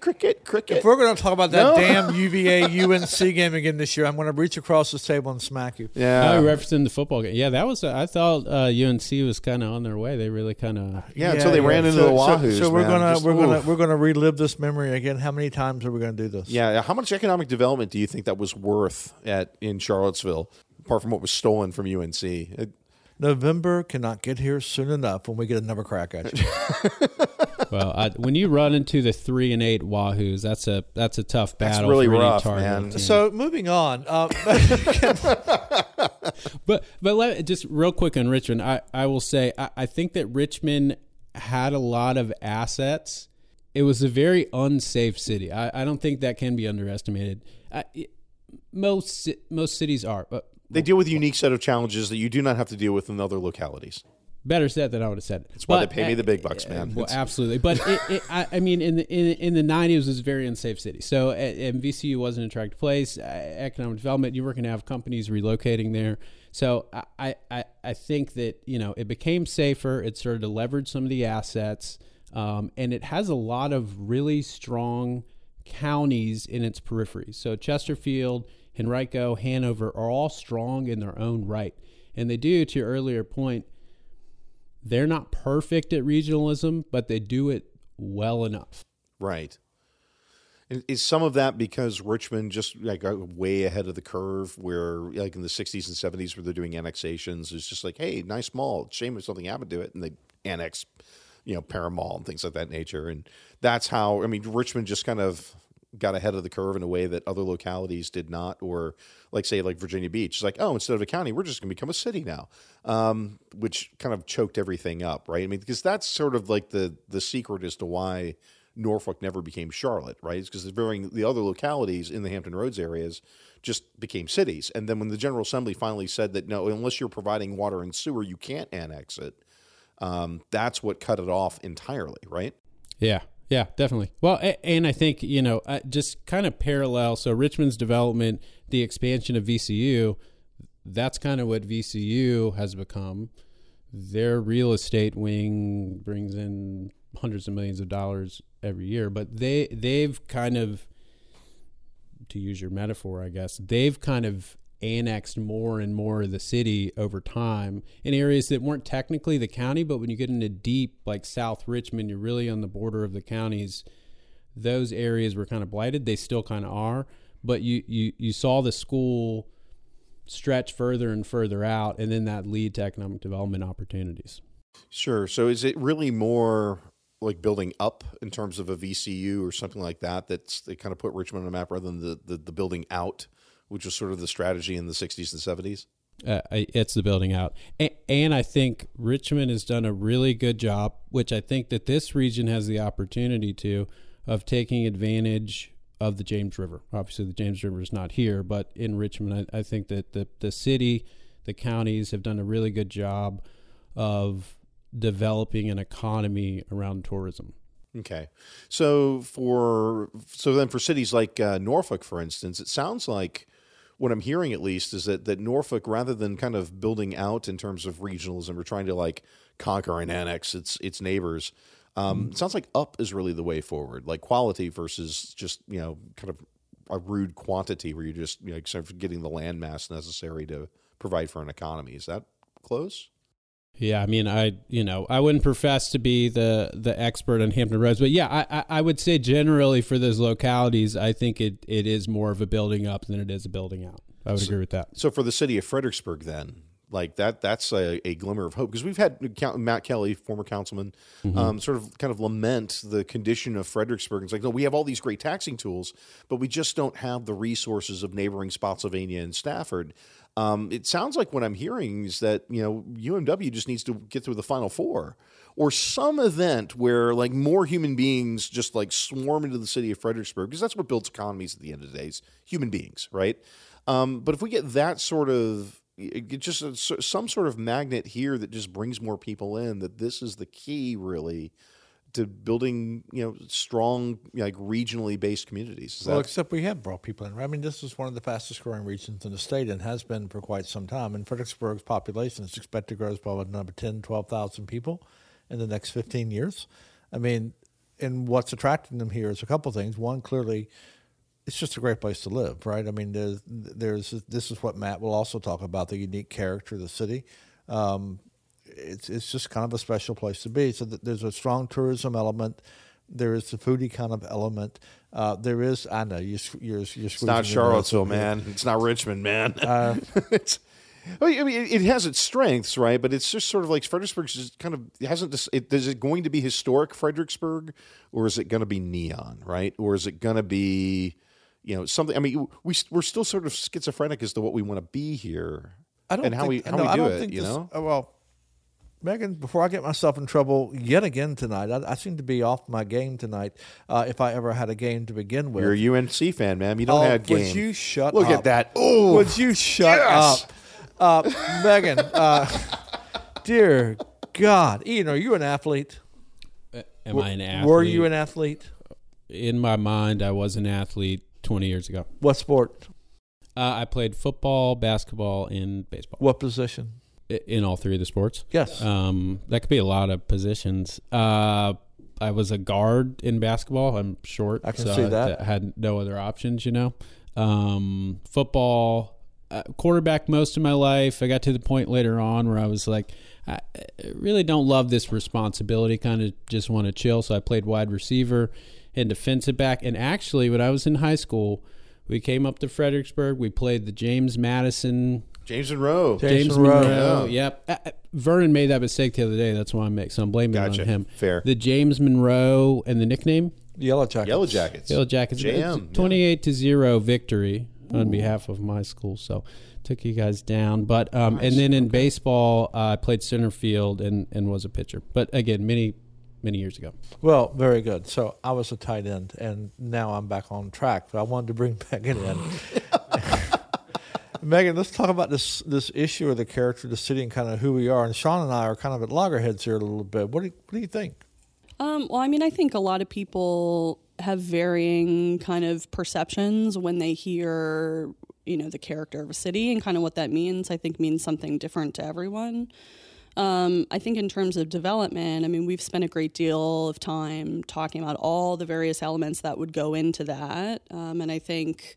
Cricket. If we're going to talk about that damn UVA UNC game again this year, I'm going to reach across this table and smack you. Yeah, I referencing the football game. Yeah, that was. I thought UNC was kind of on their way. They really kind of. Yeah, until they ran into the Wahoos. So we're gonna relive this memory again. How many times are we going to do this? Yeah. How much economic development do you think that was worth in Charlottesville, apart from what was stolen from UNC? November cannot get here soon enough when we get another crack at you. Well, when you run into the 3-8 Wahoos, that's a tough battle. That's really rough, man. Team. So moving on, but just real quick on Richmond, I will say I think that Richmond had a lot of assets. It was a very unsafe city. I don't think that can be underestimated. Most cities are, but they deal with a unique set of challenges that you do not have to deal with in other localities. Better said than I would have said it. That's why they pay me the big bucks, man. Well, absolutely. But in the 90s, it was a very unsafe city. So and VCU was an attractive place. Economic development, you were going to have companies relocating there. So I think that, it became safer. It started to leverage some of the assets. And it has a lot of really strong counties in its periphery. So Chesterfield, Henrico, Hanover are all strong in their own right. And they do, to your earlier point, they're not perfect at regionalism, but they do it well enough. Right. And is some of that because Richmond just like way ahead of the curve, where like in the 60s and 70s where they're doing annexations, it's just like, hey, nice mall. Shame if something happened to it. And they annex, Paramall and things of that nature. And that's how, Richmond just kind of got ahead of the curve in a way that other localities did not, or like Virginia Beach. It's like, oh, instead of a county, we're just going to become a city now, which kind of choked everything up, right? Because that's sort of like the secret as to why Norfolk never became Charlotte, right? It's because the other localities in the Hampton Roads areas just became cities. And then when the General Assembly finally said that, no, unless you're providing water and sewer, you can't annex it, that's what cut it off entirely, right? Yeah. Yeah, definitely. Well, and I think, just kind of parallel. So Richmond's development, the expansion of VCU, that's kind of what VCU has become. Their real estate wing brings in hundreds of millions of dollars every year. But they've kind of, to use your metaphor, I guess, they've kind of annexed more and more of the city over time in areas that weren't technically the county, but when you get into deep, like South Richmond, you're really on the border of the counties. Those areas were kind of blighted. They still kind of are, but you saw the school stretch further and further out, and then that lead to economic development opportunities. Sure. So is it really more like building up in terms of a VCU or something like that, they kind of put Richmond on the map rather than the building out, which was sort of the strategy in the 60s and 70s? It's the building out. And I think Richmond has done a really good job, which I think that this region has the opportunity to, of taking advantage of the James River. Obviously, the James River is not here, but in Richmond, I think that the city, the counties have done a really good job of developing an economy around tourism. Okay. So then for cities like Norfolk, for instance, it sounds like what I'm hearing at least is that Norfolk, rather than kind of building out in terms of regionalism or trying to like conquer and annex its neighbors, it sounds like up is really the way forward, like quality versus just, you know, kind of a rude quantity where you're just, you know, sort of getting the land mass necessary to provide for an economy. Is that close? Yeah, I mean, I wouldn't profess to be the expert on Hampton Roads, but yeah, I would say generally for those localities, I think it is more of a building up than it is a building out. I would agree with that. So for the city of Fredericksburg then, like that's a glimmer of hope, because we've had Matt Kelly, former councilman, sort of kind of lament the condition of Fredericksburg. It's like, no, we have all these great taxing tools, but we just don't have the resources of neighboring Spotsylvania and Stafford. It sounds like what I'm hearing is that, you know, UMW just needs to get through the Final Four or some event where like more human beings just like swarm into the city of Fredericksburg, because that's what builds economies at the end of the day, is human beings, right? But if we get that sort of some sort of magnet here that just brings more people in, that this is the key really to building, you know, strong, like regionally based communities. Well, except we have brought people in. I mean, this is one of the fastest growing regions in the state and has been for quite some time. And Fredericksburg's population is expected to grow by another 10,000, 12,000 people in the next 15 years. I mean, and what's attracting them here is a couple things. One, clearly, it's just a great place to live, right? I mean, this is what Matt will also talk about, the unique character of the city. It's just kind of a special place to be. So there's a strong tourism element. There is the foodie kind of element. There is, I know, it's not Charlottesville, man. It's not Richmond, man. I mean, it has its strengths, right? But it's just sort of like Fredericksburg's just kind of is it going to be historic Fredericksburg, or is it going to be neon, right? Or is it going to be, you know, something? I mean, we're still sort of schizophrenic as to what we want to be here and how we do it. Well, Megan, before I get myself in trouble yet again tonight, I seem to be off my game tonight. If I ever had a game to begin with, you're a UNC fan, ma'am. You don't have game. Would you shut up? Look at that. Oh, would you shut up, Megan? Dear God, Ian, are you an athlete? Am I an athlete? Were you an athlete? In my mind, I was an athlete 20 years ago. What sport? I played football, basketball, and baseball. What position? In all three of the sports? Yes. That could be a lot of positions. I was a guard in basketball. I'm short. I can see that. I had no other options, you know. Football, quarterback most of my life. I got to the point later on where I was like, I really don't love this responsibility, kind of just want to chill. So I played wide receiver and defensive back. And actually, when I was in high school, we came up to Fredericksburg. We played the James Monroe. Yep. Vernon made that mistake the other day. That's why I'm blaming it on him. Fair. The James Monroe and the nickname? Yellow Jackets. JM. 28-0 victory on behalf of my school. So took you guys down. But nice. And then in baseball, I played center field and was a pitcher. But again, many years ago. Well, very good. So I was a tight end, and now I'm back on track. But I wanted to bring Megan in. Megan, let's talk about this issue of the character of the city and kind of who we are. And Sean and I are kind of at loggerheads here a little bit. What do you think? Well, I mean, I think a lot of people have varying kind of perceptions when they hear, you know, the character of a city and kind of what that means. I think means something different to everyone. I think in terms of development, I mean, we've spent a great deal of time talking about all the various elements that would go into that. And I think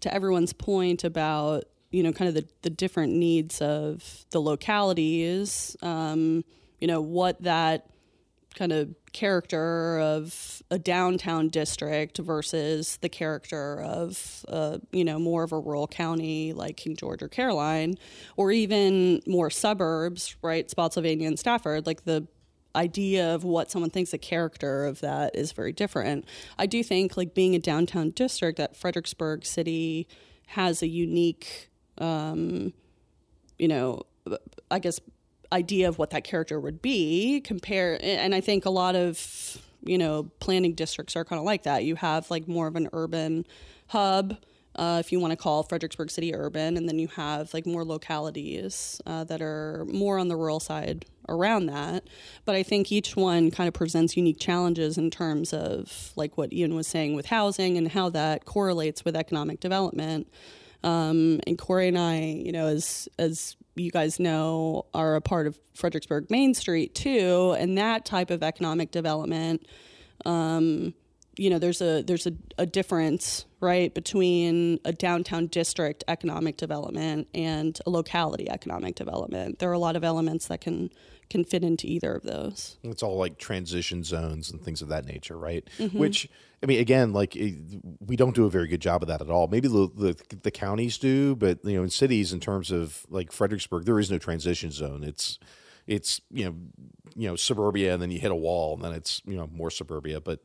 to everyone's point about you know, kind of the different needs of the localities, you know, what that kind of character of a downtown district versus the character of, you know, more of a rural county like King George or Caroline, or even more suburbs, right, Spotsylvania and Stafford, like the idea of what someone thinks the character of that is very different. I do think, like, being a downtown district, that Fredericksburg City has a unique, you know, I guess, idea of what that character would be compare. And I think a lot of, you know, planning districts are kind of like that. You have like more of an urban hub, if you want to call Fredericksburg City urban, and then you have like more localities that are more on the rural side around that. But I think each one kind of presents unique challenges in terms of like what Ian was saying with housing and how that correlates with economic development. And Corey and I, you know, as you guys know, are a part of Fredericksburg Main Street too, and that type of economic development, you know, there's a difference, right, between a downtown district economic development and a locality economic development. There are a lot of elements that can fit into either of those. It's all like transition zones and things of that nature, right? Mm-hmm. Which, I mean, again, like, we don't do a very good job of that at all. Maybe the counties do, but, you know, in cities, in terms of like Fredericksburg, there is no transition zone. It's you know, suburbia, and then you hit a wall, and then it's, you know, more suburbia, but.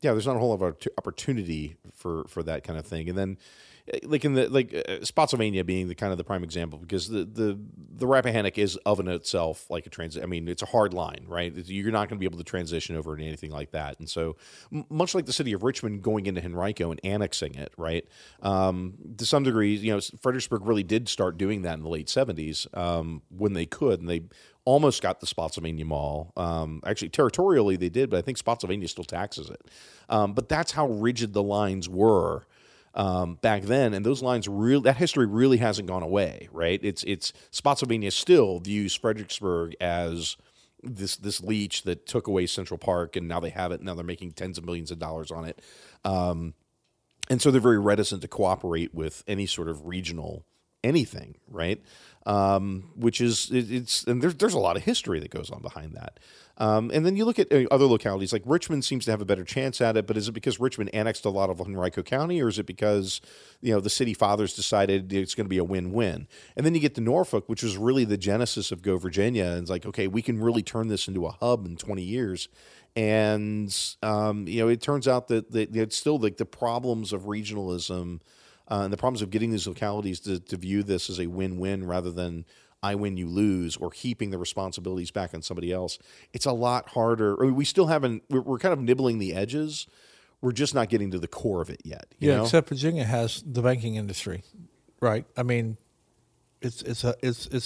Yeah, there's not a whole lot of opportunity for that kind of thing. And then, like in the Spotsylvania being the kind of the prime example, because the Rappahannock is of and itself like a transit. I mean, it's a hard line, right? You're not going to be able to transition over to anything like that. And so, much like the city of Richmond going into Henrico and annexing it, right? To some degree, you know, Fredericksburg really did start doing that in the late 70s when they could, and they almost got the Spotsylvania Mall. Actually, territorially they did, but I think Spotsylvania still taxes it. But that's how rigid the lines were back then, and those lines that history really hasn't gone away, right? It's Spotsylvania still views Fredericksburg as this leech that took away Central Park, and now they have it. Now they're making tens of millions of dollars on it, and so they're very reticent to cooperate with any sort of regional anything, right? Which is, and there's a lot of history that goes on behind that. And then you look at other localities, like Richmond seems to have a better chance at it, but is it because Richmond annexed a lot of Henrico County, or is it because, you know, the city fathers decided it's going to be a win-win? And then you get to Norfolk, which was really the genesis of Go Virginia, and it's like, okay, we can really turn this into a hub in 20 years. And, you know, it turns out that it's still like the problems of regionalism and the problems of getting these localities to view this as a win-win rather than I win, you lose, or heaping the responsibilities back on somebody else. It's a lot harder. I mean, we still haven't – we're kind of nibbling the edges. We're just not getting to the core of it yet. You know? Except Virginia has the banking industry, right? I mean, it's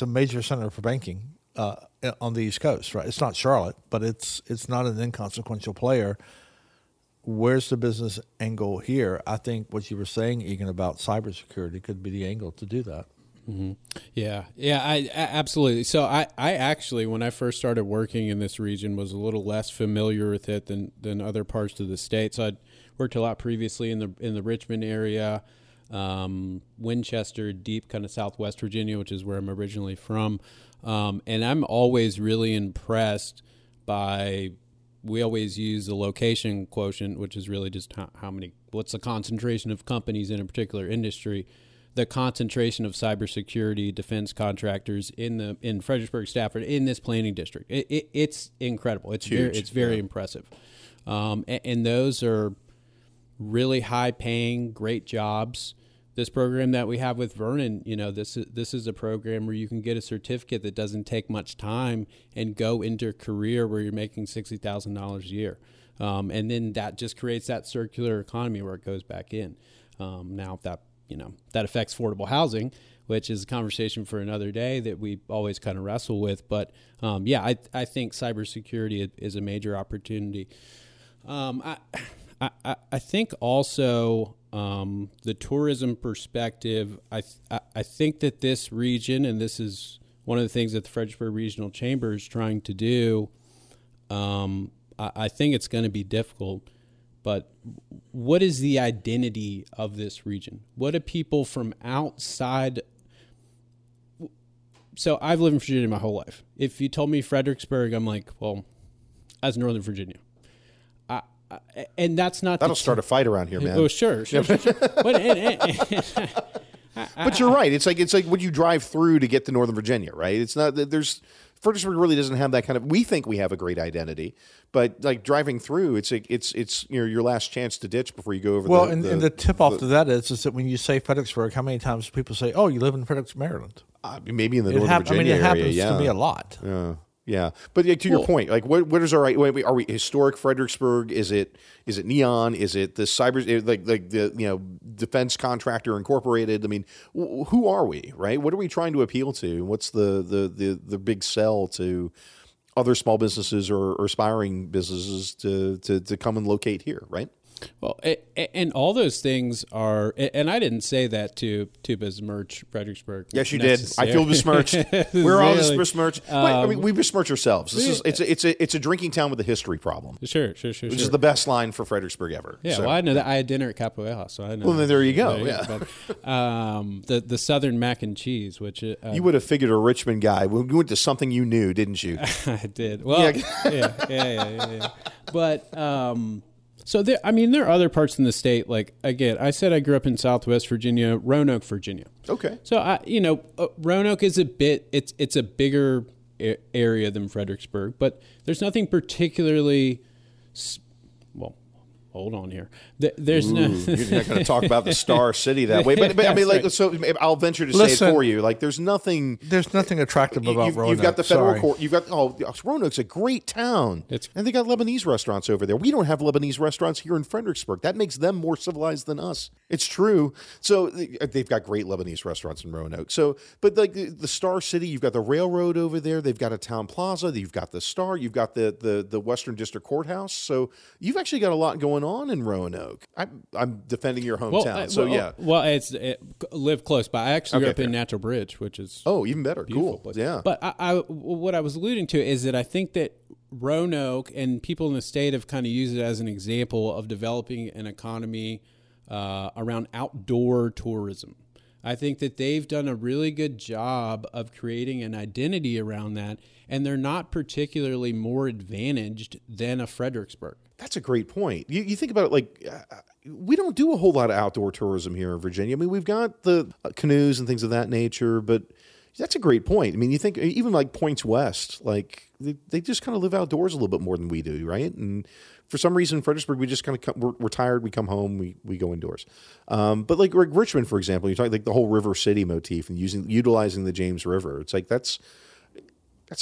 a major center for banking on the East Coast, right? It's not Charlotte, but it's not an inconsequential player. Where's the business angle here? I think what you were saying, Egan, about cybersecurity could be the angle to do that. Mm-hmm. Yeah, I absolutely. So I actually, when I first started working in this region, was a little less familiar with it than other parts of the state. So I'd worked a lot previously in the Richmond area, Winchester, deep kind of Southwest Virginia, which is where I'm originally from. And I'm always really impressed by. We always use the location quotient, which is really just what's the concentration of companies in a particular industry, the concentration of cybersecurity defense contractors in Fredericksburg, Stafford, in this planning district. It's incredible. It's huge. It's very impressive. And those are really high paying, great jobs. This program that we have with Vernon, you know, this is a program where you can get a certificate that doesn't take much time and go into a career where you're making $60,000 a year. And then that just creates that circular economy where it goes back in. Now that, you know, that affects affordable housing, which is a conversation for another day that we always kind of wrestle with. But, yeah, I think cybersecurity is a major opportunity. I think also the tourism perspective, I think that this region, and this is one of the things that the Fredericksburg Regional Chamber is trying to do, I think it's going to be difficult But what is the identity of this region? What do people from outside? So I've lived in Virginia my whole life. If you told me Fredericksburg, I'm like, well, that's Northern Virginia. And that's not. That'll start a fight around here, man. Oh, sure. But you're right. It's like when you drive through to get to Northern Virginia, right? It's not that there's. Fredericksburg really doesn't have that kind of. We think we have a great identity, but like driving through, it's you know, your last chance to ditch before you go over. Well, and the tip off to that is that when you say Fredericksburg, how many times do people say, "Oh, you live in Fredericksburg, Maryland"? Maybe in the Northern Virginia area. It happens to me a lot. Yeah, but to your point, like, what is our right? Are we historic Fredericksburg? Is it neon? Is it the cyber like the Defense Contractor Incorporated? I mean, who are we, right? What are we trying to appeal to? What's the big sell to other small businesses or aspiring businesses to come and locate here, right? Well, and all those things are, and I didn't say that to besmirch Fredericksburg. Yes, you did. I feel besmirched. We're all besmirched. We besmirch ourselves. This is it's a drinking town with a history problem. Sure. Which is the best line for Fredericksburg ever. Yeah, so. Well, I know that I had dinner at Capoeira, so I know. Well, then there you go. The Southern mac and cheese, which you would have figured a Richmond guy. We went to something you knew, didn't you? I did. Well, yeah. But. So, there are other parts in the state. Like, again, I said I grew up in Southwest Virginia, Roanoke, Virginia. Okay. So, Roanoke is it's a bigger area than Fredericksburg, but there's nothing particularly, well, hold on here. There's you're not going to talk about the Star City that way. But I mean, like, right. So I'll venture to say it for you. Like, there's nothing attractive about Roanoke. You've got the federal court. You've got Roanoke's a great town, and they got Lebanese restaurants over there. We don't have Lebanese restaurants here in Fredericksburg. That makes them more civilized than us. It's true. So they've got great Lebanese restaurants in Roanoke. So, but like the Star City, you've got the railroad over there. They've got a town plaza. You've got the Star. You've got the Western District Courthouse. So you've actually got a lot going on in Roanoke. I'm defending your hometown, yeah. Well, it's live close by. I actually grew up in Natural Bridge, which is even better, cool place. Yeah. But I what I was alluding to is that I think that Roanoke and people in the state have kind of used it as an example of developing an economy around outdoor tourism. I think that they've done a really good job of creating an identity around that, and they're not particularly more advantaged than a Fredericksburg. That's a great point. You think about it, like we don't do a whole lot of outdoor tourism here in Virginia. I mean, we've got the canoes and things of that nature, but that's a great point. I mean, you think even like Points West, like they just kind of live outdoors a little bit more than we do, right? And for some reason in Fredericksburg, we just kind of we're tired, we come home, we go indoors. But like Richmond, for example, you're talking like the whole River City motif and utilizing the James River. It's like that's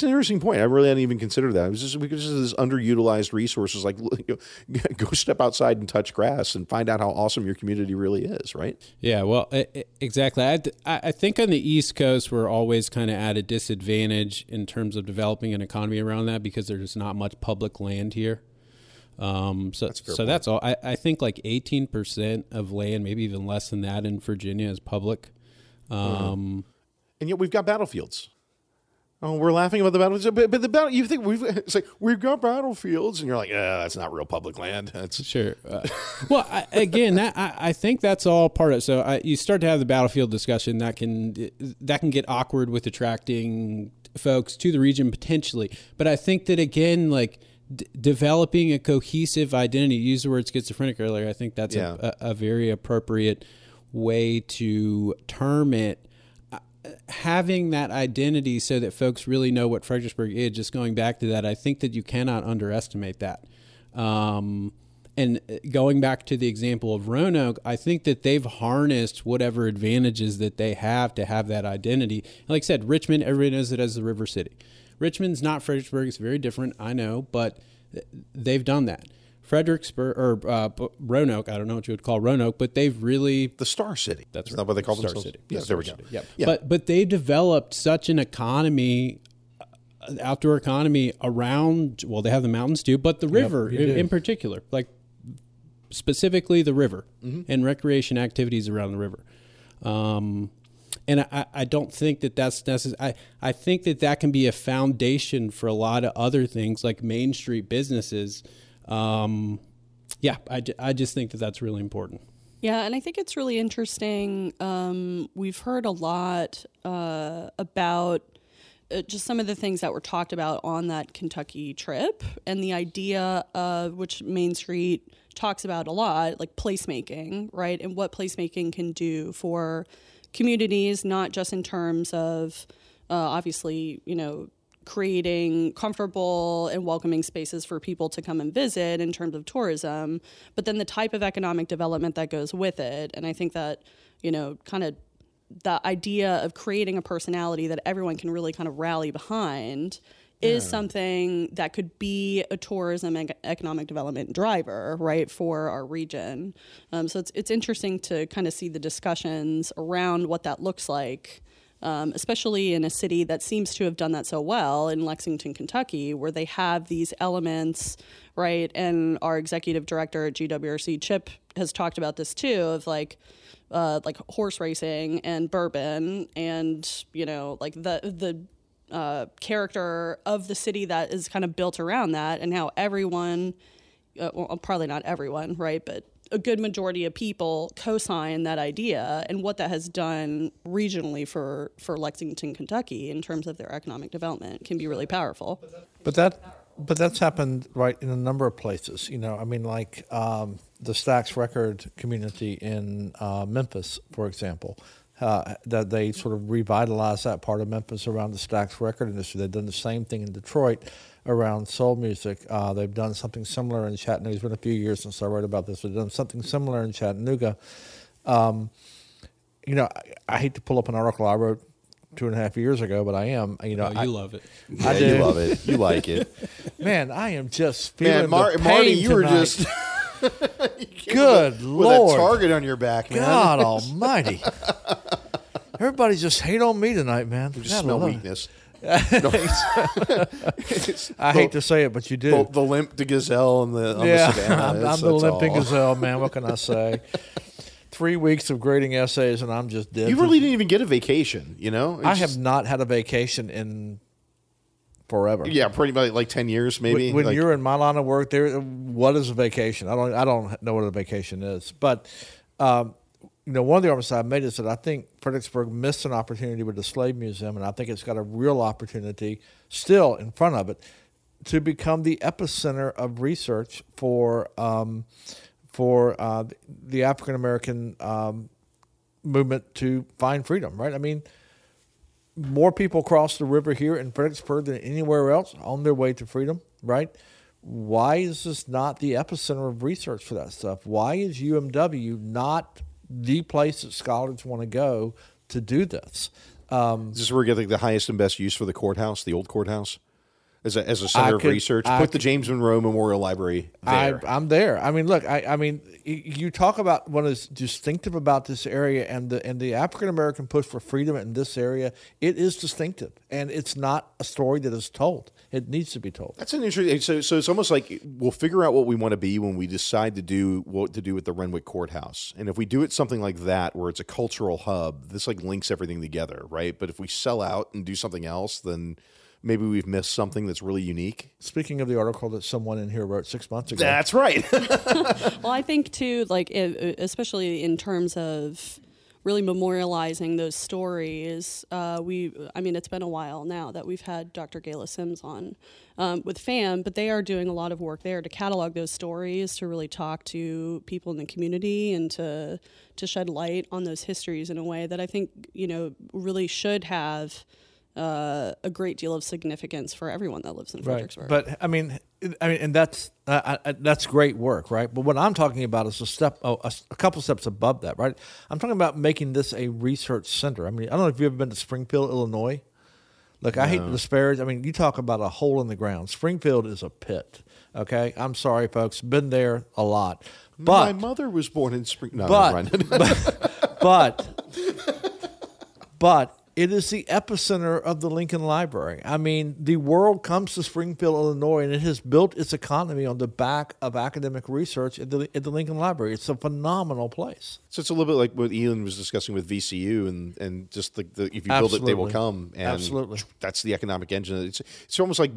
an interesting point. I really hadn't even considered that. It was just because this underutilized resources, like go step outside and touch grass and find out how awesome your community really is, right? Yeah, well, exactly. I think on the East Coast, we're always kind of at a disadvantage in terms of developing an economy around that because there's not much public land here. That's all. I think like 18% of land, maybe even less than that in Virginia is public. And yet we've got battlefields. Oh, we're laughing about the battlefields, but the battle. You think we've got battlefields, and you're like, that's not real public land. That's sure. Well, I think that's all part of it. So you start to have the battlefield discussion that can get awkward with attracting folks to the region potentially. But I think that again, like developing a cohesive identity. You used the word schizophrenic earlier. I think that's a very appropriate way to term it. Having that identity so that folks really know what Fredericksburg is, just going back to that, I think that you cannot underestimate that. And going back to the example of Roanoke, I think that they've harnessed whatever advantages that they have to have that identity. And like I said, Richmond, everybody knows it as the River City. Richmond's not Fredericksburg. It's very different, I know, but they've done that. Fredericksburg or Roanoke, I don't know what you would call Roanoke, but they've really... The Star City. That's not what they call Star themselves. City. Yes, there we go. Yeah. But they developed such an economy, outdoor economy around, well, they have the mountains too, but the river in particular, like specifically the river and recreation activities around the river. And I don't think that that's necessary. I think that that can be a foundation for a lot of other things like Main Street businesses. yeah, I just think that that's really important. Yeah, and I think it's really interesting. We've heard a lot about just some of the things that were talked about on that Kentucky trip, and the idea of, which Main Street talks about a lot, like placemaking, right? And what placemaking can do for communities, not just in terms of obviously, you know, creating comfortable and welcoming spaces for people to come and visit in terms of tourism, but then the type of economic development that goes with it. And I think that, you know, kind of the idea of creating a personality that everyone can really kind of rally behind is something that could be a tourism and economic development driver, right, for our region. So it's interesting to kind of see the discussions around what that looks like, especially in a city that seems to have done that so well in Lexington, Kentucky, where they have these elements, right? And our executive director at GWRC, Chip, has talked about this too, of like horse racing and bourbon and, you know, like the character of the city that is kind of built around that, and how everyone, well, probably not everyone, right, but a good majority of people co-sign that idea, and what that has done regionally for Lexington, Kentucky, in terms of their economic development, can be really powerful. But that's happened, right, in a number of places. You know, I mean, like the Stax record community in Memphis, for example, that they sort of revitalized that part of Memphis around the Stax record industry. They've done the same thing in Detroit around soul music. They've done something similar in Chattanooga. It's been a few years since I wrote about this. They've done something similar in Chattanooga. You know, I hate to pull up an article I wrote 2.5 years ago, but I am. You know, you love it. I do. You love it. You like it. Man, I am just feeling the pain Marty, you tonight. Were just... Good Lord. With a target on your back, man. God almighty. Everybody just hate on me tonight, man. You just smell weakness. I hate to say it, but you do. The limp the gazelle and the the savannah. I'm the limping gazelle, man. What can I say? 3 weeks of grading essays and I'm just dead. You really didn't even get a vacation, you know? I have not had a vacation in forever. Yeah, pretty much like 10 years maybe. When you're in my line of work, there what is a vacation? I don't know what a vacation is. But you know, one of the arguments I made is that I think Fredericksburg missed an opportunity with the Slave Museum, and I think it's got a real opportunity still in front of it to become the epicenter of research for the African American movement to find freedom. Right? I mean, more people cross the river here in Fredericksburg than anywhere else on their way to freedom. Right? Why is this not the epicenter of research for that stuff? Why is UMW not the place that scholars want to go to do this? This is where we get the highest and best use for the courthouse, the old courthouse, as a center of research. Put the James Monroe Memorial Library there. I'm there. I mean, look, I mean, you talk about what is distinctive about this area and the African American push for freedom in this area. It is distinctive, and it's not a story that is told. It needs to be told. That's an interesting. So it's almost like we'll figure out what we want to be when we decide to do what to do with the Renwick Courthouse. And if we do it something like that, where it's a cultural hub, this like links everything together, right? But if we sell out and do something else, then maybe we've missed something that's really unique. Speaking of the article that someone in here wrote 6 months ago, that's right. Well, I think too, like especially in terms of really memorializing those stories. It's been a while now that we've had Dr. Gayla Sims on with FAM, but they are doing a lot of work there to catalog those stories, to really talk to people in the community, and to shed light on those histories in a way that I think, you know, really should have a great deal of significance for everyone that lives in Fredericksburg. Right. But I mean, and that's great work, right? But what I'm talking about is a couple steps above that, right? I'm talking about making this a research center. I mean, I don't know if you've ever been to Springfield, Illinois. Look, I hate to disparage. I mean, you talk about a hole in the ground. Springfield is a pit. Okay, I'm sorry, folks. Been there a lot. But my mother was born in Springfield. But it is the epicenter of the Lincoln Library. I mean, the world comes to Springfield, Illinois, and it has built its economy on the back of academic research at the Lincoln Library. It's a phenomenal place. So it's a little bit like what Ian was discussing with VCU, and just if you build it, they will come. And absolutely, that's the economic engine. It's almost like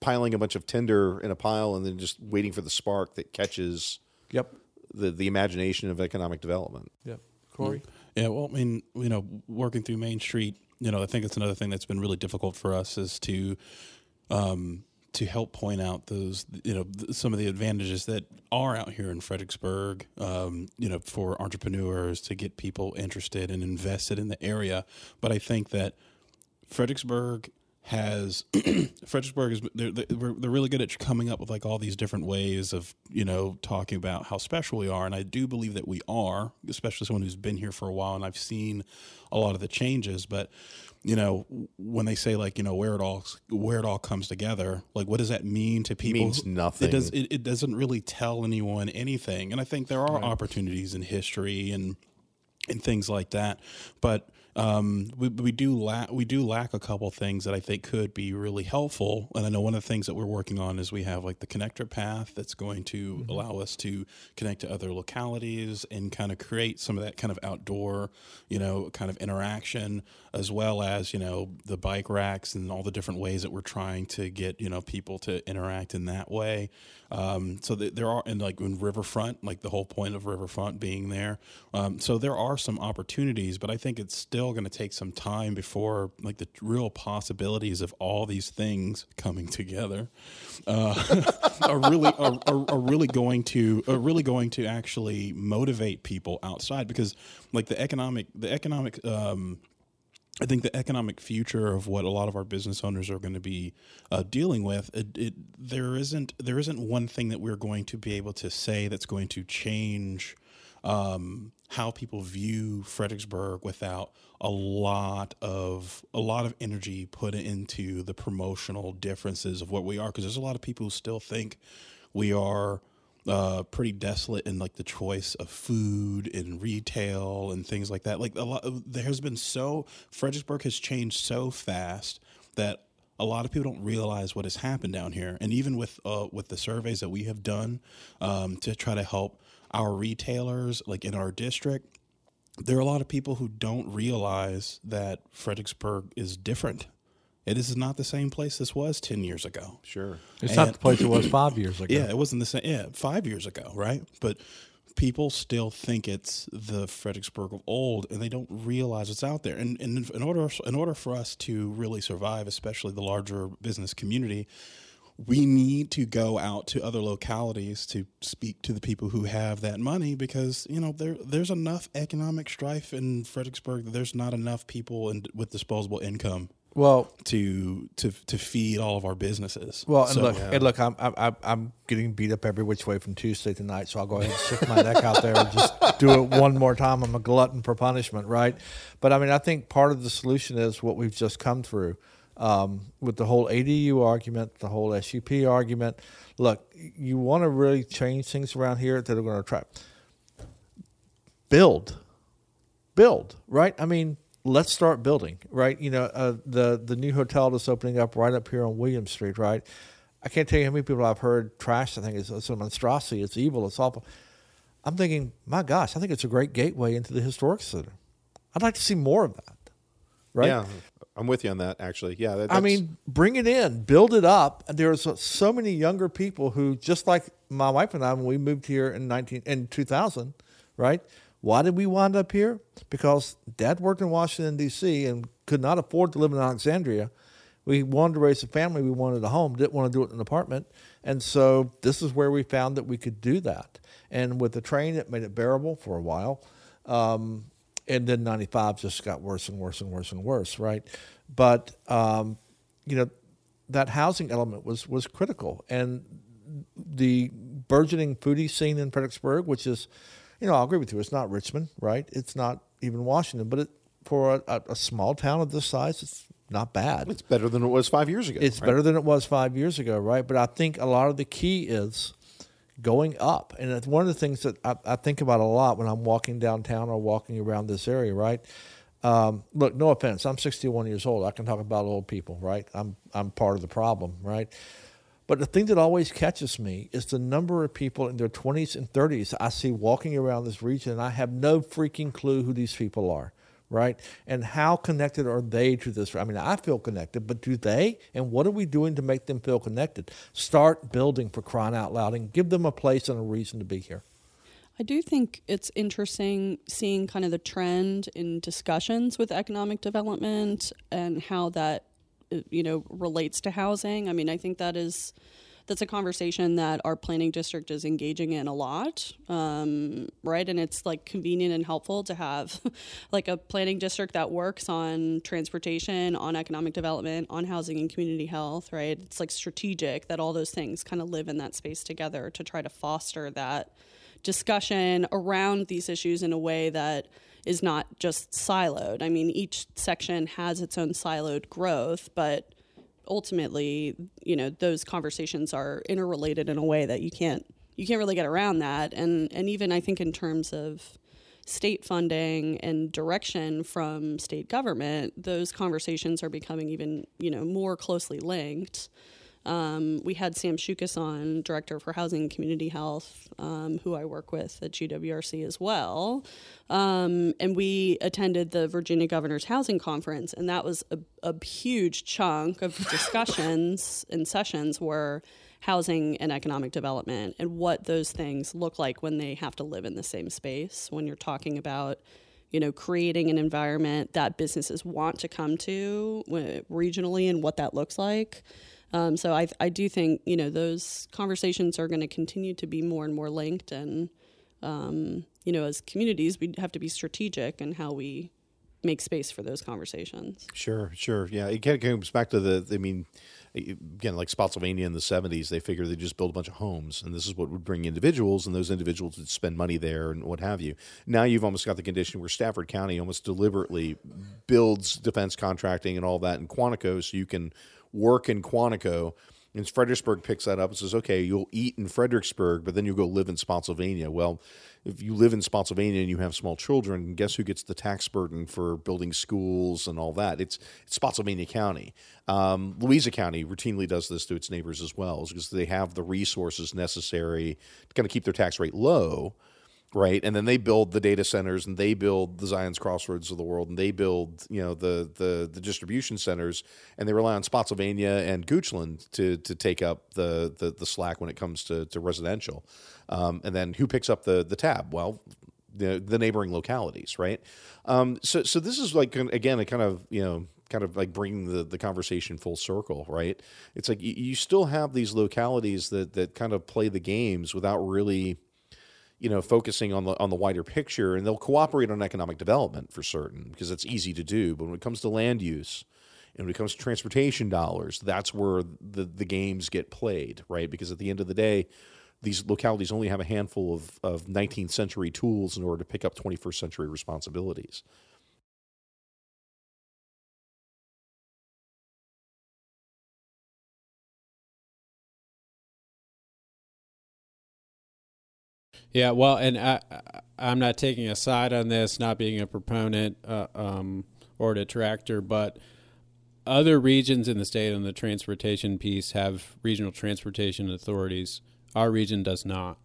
piling a bunch of tinder in a pile and then just waiting for the spark that catches Yep. The imagination of economic development. Yep. Corey? Yeah, well, I mean, you know, working through Main Street, you know, I think it's another thing that's been really difficult for us is to help point out those, you know, some of the advantages that are out here in Fredericksburg, you know, for entrepreneurs to get people interested and invested in the area. But I think that Fredericksburg is they're really good at coming up with like all these different ways of, you know, talking about how special we are. And I do believe that we are, especially someone who's been here for a while and I've seen a lot of the changes. But, you know, when they say like, you know, where it all comes together, like what does that mean to people? It means nothing. It doesn't really tell anyone anything. And I think there are opportunities in history and things like that. But we do lack a couple things that I think could be really helpful. And I know one of the things that we're working on is we have like the connector path that's going to allow us to connect to other localities and kind of create some of that kind of outdoor, you know, kind of interaction, as well as, you know, the bike racks and all the different ways that we're trying to get, you know, people to interact in that way. So there are, and like in Riverfront, like the whole point of Riverfront being there. So there are some opportunities, but I think it's still going to take some time before like the real possibilities of all these things coming together are really going to actually motivate people outside, because like I think the economic future of what a lot of our business owners are going to be dealing with, there isn't one thing that we're going to be able to say that's going to change how people view Fredericksburg without a lot of energy put into the promotional differences of what we are. Because there's a lot of people who still think we are pretty desolate in like the choice of food and retail and things like that. Like Fredericksburg has changed so fast that a lot of people don't realize what has happened down here. And even with the surveys that we have done to try to help our retailers, like in our district, there are a lot of people who don't realize that Fredericksburg is different. It is not the same place this was 10 years ago. Sure. It's not the place it was 5 years ago. Yeah, it wasn't the same. Yeah, 5 years ago, right? But people still think it's the Fredericksburg of old, and they don't realize it's out there. And in order for us to really survive, especially the larger business community, we need to go out to other localities to speak to the people who have that money, because, you know, there's enough economic strife in Fredericksburg that there's not enough people with disposable income. Well, to feed all of our businesses. Well, and look, I'm getting beat up every which way from Tuesday tonight, so I'll go ahead and stick my neck out there and just do it one more time. I'm a glutton for punishment, right? But I mean, I think part of the solution is what we've just come through. With the whole ADU argument, the whole SUP argument. Look, you want to really change things around here that are going to attract. Build, right? I mean, let's start building, right? You know, the new hotel that's opening up right up here on William Street, right? I can't tell you how many people I've heard trash. I think it's a monstrosity. It's evil. It's awful. I'm thinking, my gosh, I think it's a great gateway into the historic center. I'd like to see more of that, right? Yeah. I'm with you on that, actually. Yeah, I mean, bring it in, build it up. There's so many younger people who, just like my wife and I, when we moved here in 2000, right? Why did we wind up here? Because Dad worked in Washington, D.C., and could not afford to live in Alexandria. We wanted to raise a family. We wanted a home. Didn't want to do it in an apartment. And so this is where we found that we could do that. And with the train, it made it bearable for a while. And then 95 just got worse and worse and worse and worse, right? But, you know, that housing element was critical. And the burgeoning foodie scene in Fredericksburg, which is, you know, I'll agree with you, it's not Richmond, right? It's not even Washington. But for a small town of this size, it's not bad. It's better than it was 5 years ago. It's better than it was 5 years ago, right? But I think a lot of the key is going up. And it's one of the things that I think about a lot when I'm walking downtown or walking around this area, right? Look, no offense, I'm 61 years old. I can talk about old people, right? I'm part of the problem, right? But the thing that always catches me is the number of people in their 20s and 30s I see walking around this region, and I have no freaking clue who these people are, right? And how connected are they to this? I mean, I feel connected, but do they? And what are we doing to make them feel connected? Start building, for crying out loud, and give them a place and a reason to be here. I do think it's interesting seeing kind of the trend in discussions with economic development and how that, you know, relates to housing. I mean, I think that's a conversation that our planning district is engaging in a lot, right? And it's like convenient and helpful to have like a planning district that works on transportation, on economic development, on housing and community health, right? It's like strategic that all those things kind of live in that space together to try to foster that discussion around these issues in a way that is not just siloed. I mean, each section has its own siloed growth, but ultimately, you know, those conversations are interrelated in a way that you can't really get around that. And even I think in terms of state funding and direction from state government, those conversations are becoming even, you know, more closely linked. We had Sam Shukas on, Director for Housing and Community Health, who I work with at GWRC as well. And we attended the Virginia Governor's Housing Conference, and that was a huge chunk of discussions and sessions were housing and economic development and what those things look like when they have to live in the same space, when you're talking about, you know, creating an environment that businesses want to come to regionally and what that looks like. So I do think, you know, those conversations are going to continue to be more and more linked. And, you know, as communities, we have to be strategic in how we make space for those conversations. Sure. Yeah, it kind of comes back to like Spotsylvania in the 70s, they figured they just build a bunch of homes, and this is what would bring individuals, and those individuals would spend money there and what have you. Now you've almost got the condition where Stafford County almost deliberately builds defense contracting and all that in Quantico, so you can work in Quantico, and Fredericksburg picks that up and says, okay, you'll eat in Fredericksburg, but then you'll go live in Spotsylvania. Well, if you live in Spotsylvania and you have small children, guess who gets the tax burden for building schools and all that? It's Spotsylvania County. Louisa County routinely does this to its neighbors as well, because they have the resources necessary to kind of keep their tax rate low, right? And then they build the data centers, and they build the Zion's Crossroads of the world, and they build, you know, the distribution centers, and they rely on Spotsylvania and Goochland to take up the slack when it comes to residential. And then who picks up the tab? Well, the neighboring localities, right? So this is like, again, a kind of like bringing the conversation full circle, right? It's like you still have these localities that kind of play the games without really, you know, focusing on the wider picture, and they'll cooperate on economic development for certain because that's easy to do. But when it comes to land use and when it comes to transportation dollars, that's where the games get played, right? Because at the end of the day, these localities only have a handful of 19th century tools in order to pick up 21st century responsibilities. Yeah, well, and I'm not taking a side on this, not being a proponent or a detractor, but other regions in the state on the transportation piece have regional transportation authorities. Our region does not.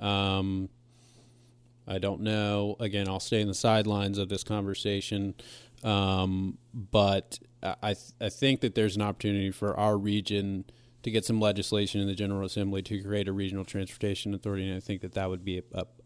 I don't know. Again, I'll stay in the sidelines of this conversation, but I think that there's an opportunity for our region to get some legislation in the General Assembly to create a regional transportation authority, and I think that would be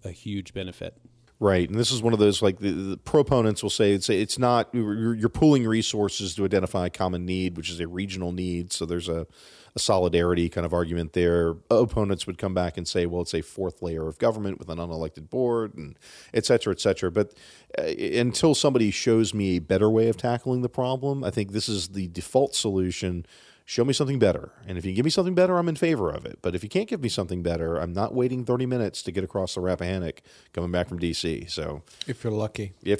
a huge benefit. Right, and this is one of those, like, the proponents will say it's not, you're pooling resources to identify a common need, which is a regional need, so there's a solidarity kind of argument there. Opponents would come back and say, well, it's a fourth layer of government with an unelected board, and et cetera, et cetera. But until somebody shows me a better way of tackling the problem, I think this is the default solution. Show me something better. And if you give me something better, I'm in favor of it. But if you can't give me something better, I'm not waiting 30 minutes to get across the Rappahannock coming back from DC. So if you're lucky. Yeah.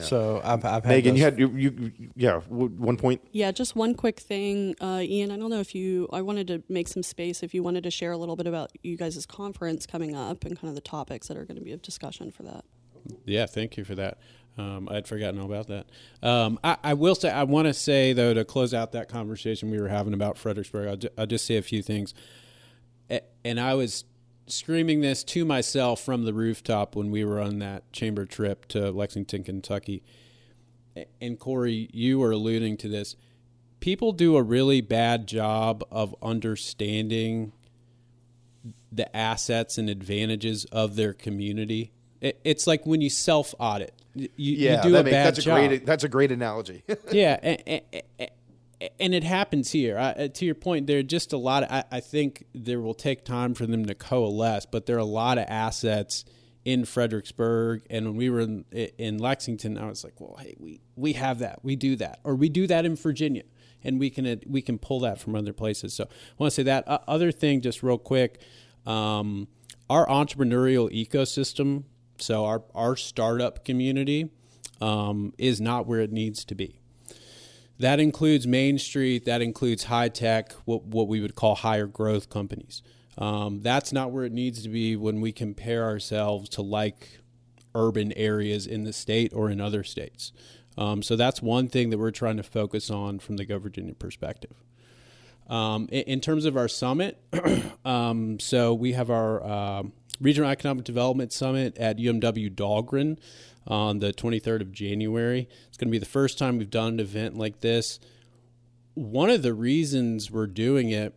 So I've had Megan, you had one point. Yeah, just one quick thing. Ian, I don't know if I wanted to make some space if you wanted to share a little bit about you guys' conference coming up and kind of the topics that are going to be of discussion for that. Yeah, thank you for that. I'd forgotten all about that. I will say, I want to say, though, to close out that conversation we were having about Fredericksburg, I'll just say a few things. And I was screaming this to myself from the rooftop when we were on that chamber trip to Lexington, Kentucky. And Corey, you were alluding to this. People do a really bad job of understanding the assets and advantages of their community. It's like when you self-audit. That's a great analogy. Yeah, and it happens here. To your point, there are just a lot of, I think there will take time for them to coalesce, but there are a lot of assets in Fredericksburg. And when we were in Lexington, I was like, well, hey, we have that. We do that. Or we do that in Virginia. And we can pull that from other places. So I want to say that. Other thing, just real quick, our entrepreneurial ecosystem, so our startup community, is not where it needs to be. That includes Main Street. That includes high tech, what we would call higher growth companies. That's not where it needs to be when we compare ourselves to like urban areas in the state or in other states. So that's one thing that we're trying to focus on from the Go Virginia perspective. In terms of our summit, so we have our Regional Economic Development Summit at UMW Dahlgren on the 23rd of January. It's going to be the first time we've done an event like this. One of the reasons we're doing it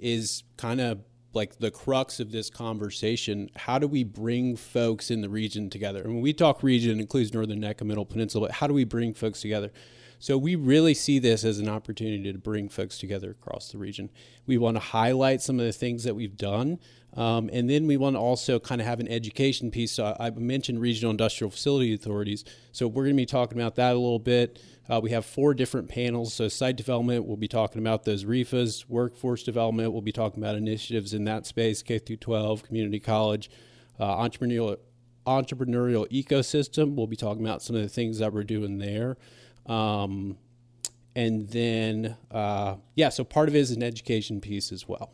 is kind of like the crux of this conversation. How do we bring folks in the region together? And when we talk region, it includes Northern Neck and Middle Peninsula, but how do we bring folks together? So we really see this as an opportunity to bring folks together across the region. We want to highlight some of the things that we've done. And then we want to also kind of have an education piece. So I mentioned regional industrial facility authorities. So we're going to be talking about that a little bit. We have 4 different panels. So site development, we'll be talking about those REFAs, workforce development, we'll be talking about initiatives in that space, K through 12, community college, entrepreneurial ecosystem. We'll be talking about some of the things that we're doing there. And then, so part of it is an education piece as well.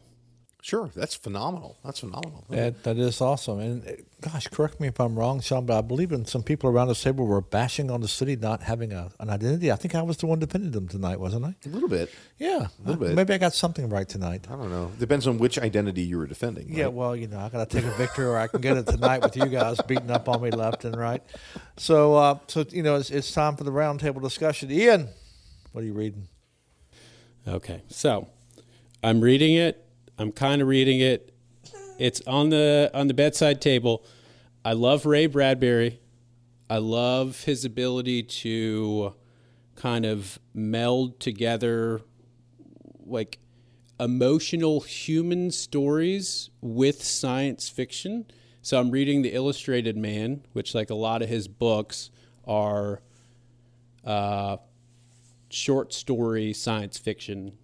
Sure. That's phenomenal. That is awesome. And gosh, correct me if I'm wrong, Sean, but I believe in some people around this table were bashing on the city not having an identity. I think I was the one defending them tonight, wasn't I? A little bit. Yeah. A little bit. Maybe I got something right tonight. I don't know. Depends on which identity you were defending. Right? Yeah, well, I got to take a victory or I can get it tonight with you guys beating up on me left and right. So, it's time for the roundtable discussion. Ian, what are you reading? Okay. So I'm reading it. I'm kind of reading it. It's on the bedside table. I love Ray Bradbury. I love his ability to kind of meld together like emotional human stories with science fiction. So I'm reading The Illustrated Man, which like a lot of his books are short story science fiction.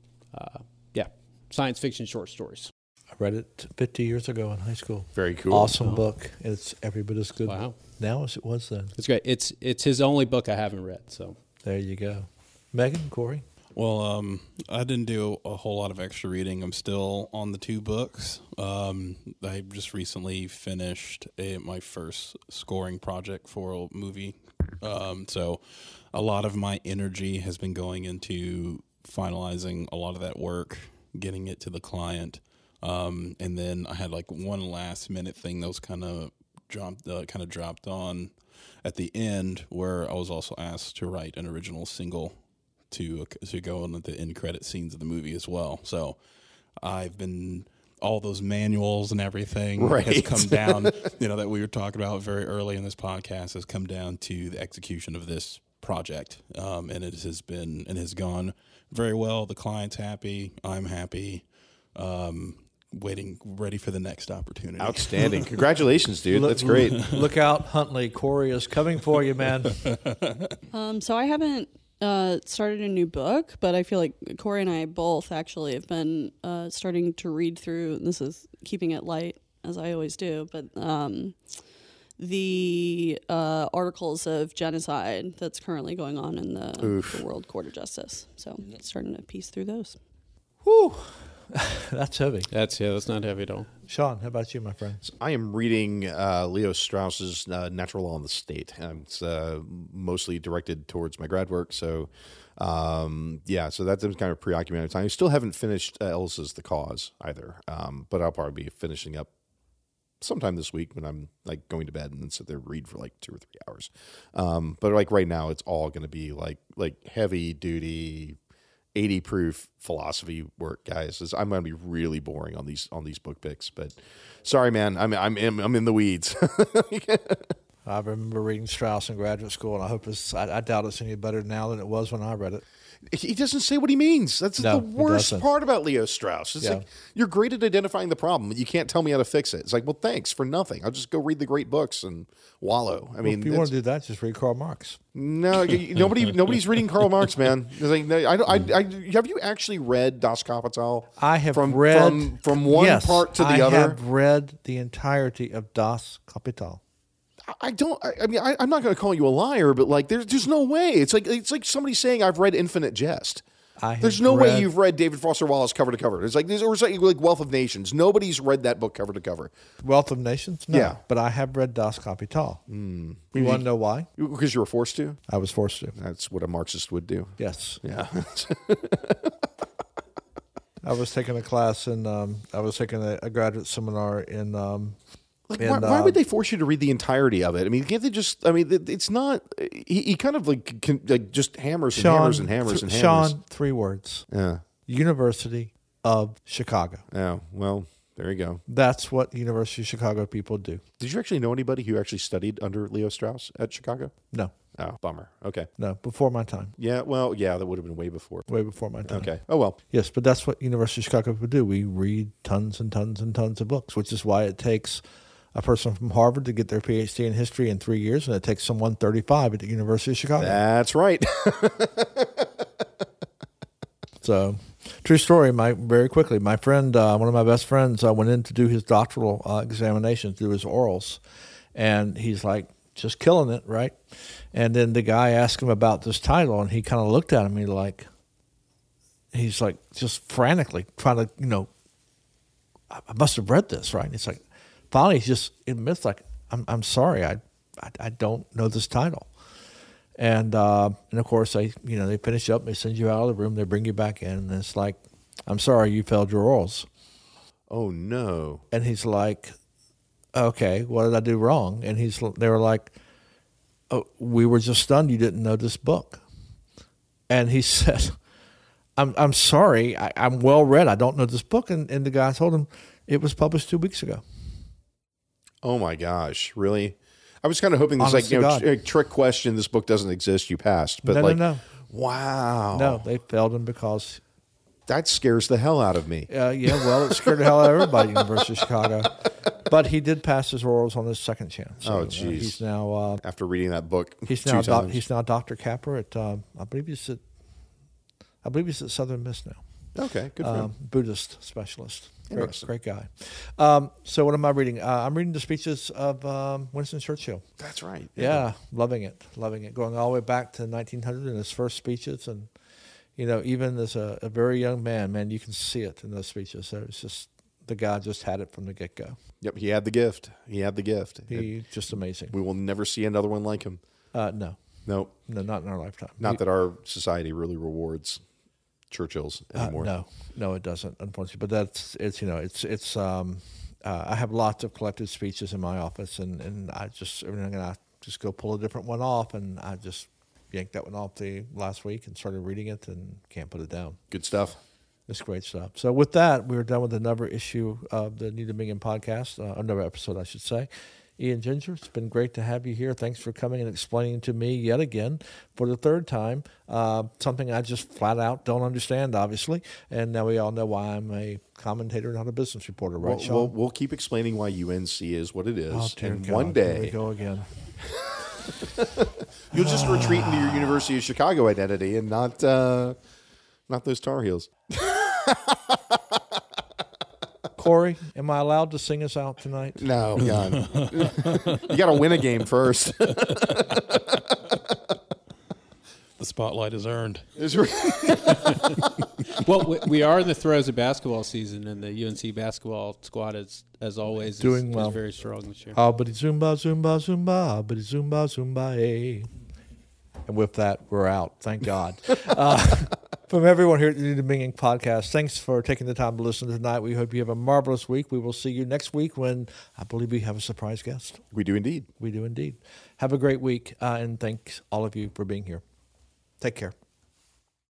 Science fiction short stories. I read it 50 years ago in high school. Very cool. Awesome book. It's every bit as good now as it was then. It's great. It's his only book I haven't read. So there you go. Megan, Corey? Well, I didn't do a whole lot of extra reading. I'm still on the 2 books. I just recently finished my first scoring project for a movie. So a lot of my energy has been going into finalizing a lot of that work, getting it to the client. And then I had like one last minute thing that was kind of dropped on at the end where I was also asked to write an original single to go on at the end credit scenes of the movie as well. So I've been, all those manuals and everything has come down, that we were talking about very early in this podcast, has come down to the execution of this project. And it has gone very well. The client's happy. I'm happy. Ready for the next opportunity. Outstanding. Congratulations, dude. That's great. Look out, Huntley. Corey is coming for you, man. So I haven't started a new book, but I feel like Corey and I both actually have been starting to read through, and this is keeping it light, as I always do, but the articles of genocide that's currently going on in the World Court of Justice. So starting to piece through those. Whew. That's heavy. That's not heavy at all. Sean, how about you, my friend? So I am reading Leo Strauss's Natural Law and the State. And it's mostly directed towards my grad work. So, so that's kind of preoccupied time. I still haven't finished Ellis's The Cause either, but I'll probably be finishing up sometime this week when I'm like going to bed and then sit there and read for like 2 or 3 hours. But like right now, it's all going to be like heavy duty 80 proof philosophy work, guys. I'm going to be really boring on these book picks, but sorry, man, I'm in the weeds. I remember reading Strauss in graduate school, and I doubt it's any better now than it was when I read it. He doesn't say what he means. That's the worst part about Leo Strauss. It's like, you're great at identifying the problem, but you can't tell me how to fix it. It's like, well, thanks for nothing. I'll just go read the great books and wallow. I mean, if you want to do that, just read Karl Marx. No, nobody's reading Karl Marx, man. Like, no, have you actually read Das Kapital? I have read from one part to the other. I have read the entirety of Das Kapital. I'm not going to call you a liar, but like, there's no way. It's like somebody saying I've read Infinite Jest. There's no way you've read David Foster Wallace cover to cover. It's like Wealth of Nations. Nobody's read that book cover to cover. Wealth of Nations? No. Yeah. But I have read Das Kapital. Mm. You want to know why? Because you were forced to? I was forced to. That's what a Marxist would do. Yes. Yeah. I was taking a class in, I was taking a graduate seminar in, why would they force you to read the entirety of it? I mean, can't they just? I mean, it's not. He kind of just hammers and hammers and hammers and hammers. Sean, 3 words. Yeah. University of Chicago. Yeah. Well, there you go. That's what University of Chicago people do. Did you actually know anybody who actually studied under Leo Strauss at Chicago? No. Oh, bummer. Okay. No, before my time. Yeah, well, yeah, that would have been way before. Way before my time. Okay. Oh, well. Yes, but that's what University of Chicago people do. We read tons and tons and tons of books, which is why it takes a person from Harvard to get their PhD in history in 3 years, and it takes someone 35 at the University of Chicago. That's right. So, true story, very quickly. My friend, one of my best friends, went in to do his doctoral examination, to do his orals, and he's like, just killing it, right? And then the guy asked him about this title, and he kind of looked at him, he's like just frantically trying to, I must have read this, right? And it's like, finally, he just admits, like, I'm sorry, I don't know this title. And of course, they finish up, they send you out of the room, they bring you back in, and it's like, I'm sorry, you failed your orals. Oh, no. And he's like, okay, what did I do wrong? And they were like, oh, we were just stunned you didn't know this book. And he said, I'm sorry, I'm well-read, I don't know this book. And the guy told him it was published 2 weeks ago. Oh my gosh! Really, I was kind of hoping this trick question. This book doesn't exist. You passed, but wow, no, they failed him because that scares the hell out of me. Yeah, well, it scared the hell out of everybody at University of Chicago, but he did pass his orals on his second chance. So, oh, geez, he's now after reading that book. He's now Dr. Capper at I believe he's at Southern Miss now. Okay, good for him. Buddhist specialist. Great guy. So what am I reading? I'm reading the speeches of Winston Churchill. That's right. Yeah, loving it. Going all the way back to 1900 and his first speeches. And, even as a very young man, you can see it in those speeches. So it's just, the guy just had it from the get-go. Yep, he had the gift. He's just amazing. We will never see another one like him. No, not in our lifetime. Not that our society really rewards Churchill's anymore. No, it doesn't, unfortunately. But I have lots of collected speeches in my office, and I just go pull a different one off, and I just yanked that one off the last week and started reading it and can't put it down. Good stuff. It's great stuff. So with that, we're done with another issue of the New Dominion podcast, another episode, I should say. Ian Ginger, it's been great to have you here. Thanks for coming and explaining to me yet again for the third time something I just flat out don't understand, obviously. And now we all know why I'm a commentator, not a business reporter, right, Sean? We'll keep explaining why UNC is what it is. Oh, and God, one day, here we go again. You'll just retreat into your University of Chicago identity and not those Tar Heels. Corey, am I allowed to sing us out tonight? No, God. You got to win a game first. The spotlight is earned. Well, we are in the throes of basketball season, and the UNC basketball squad is, as always, doing well. Is very strong this year. Abadi Zumba, Zumba, Zumba, Abadi Zumba, Zumba, eh. And with that, we're out. Thank God. From everyone here at the New Dominion Podcast, thanks for taking the time to listen tonight. We hope you have a marvelous week. We will see you next week when I believe we have a surprise guest. We do indeed. Have a great week, and thanks all of you for being here. Take care.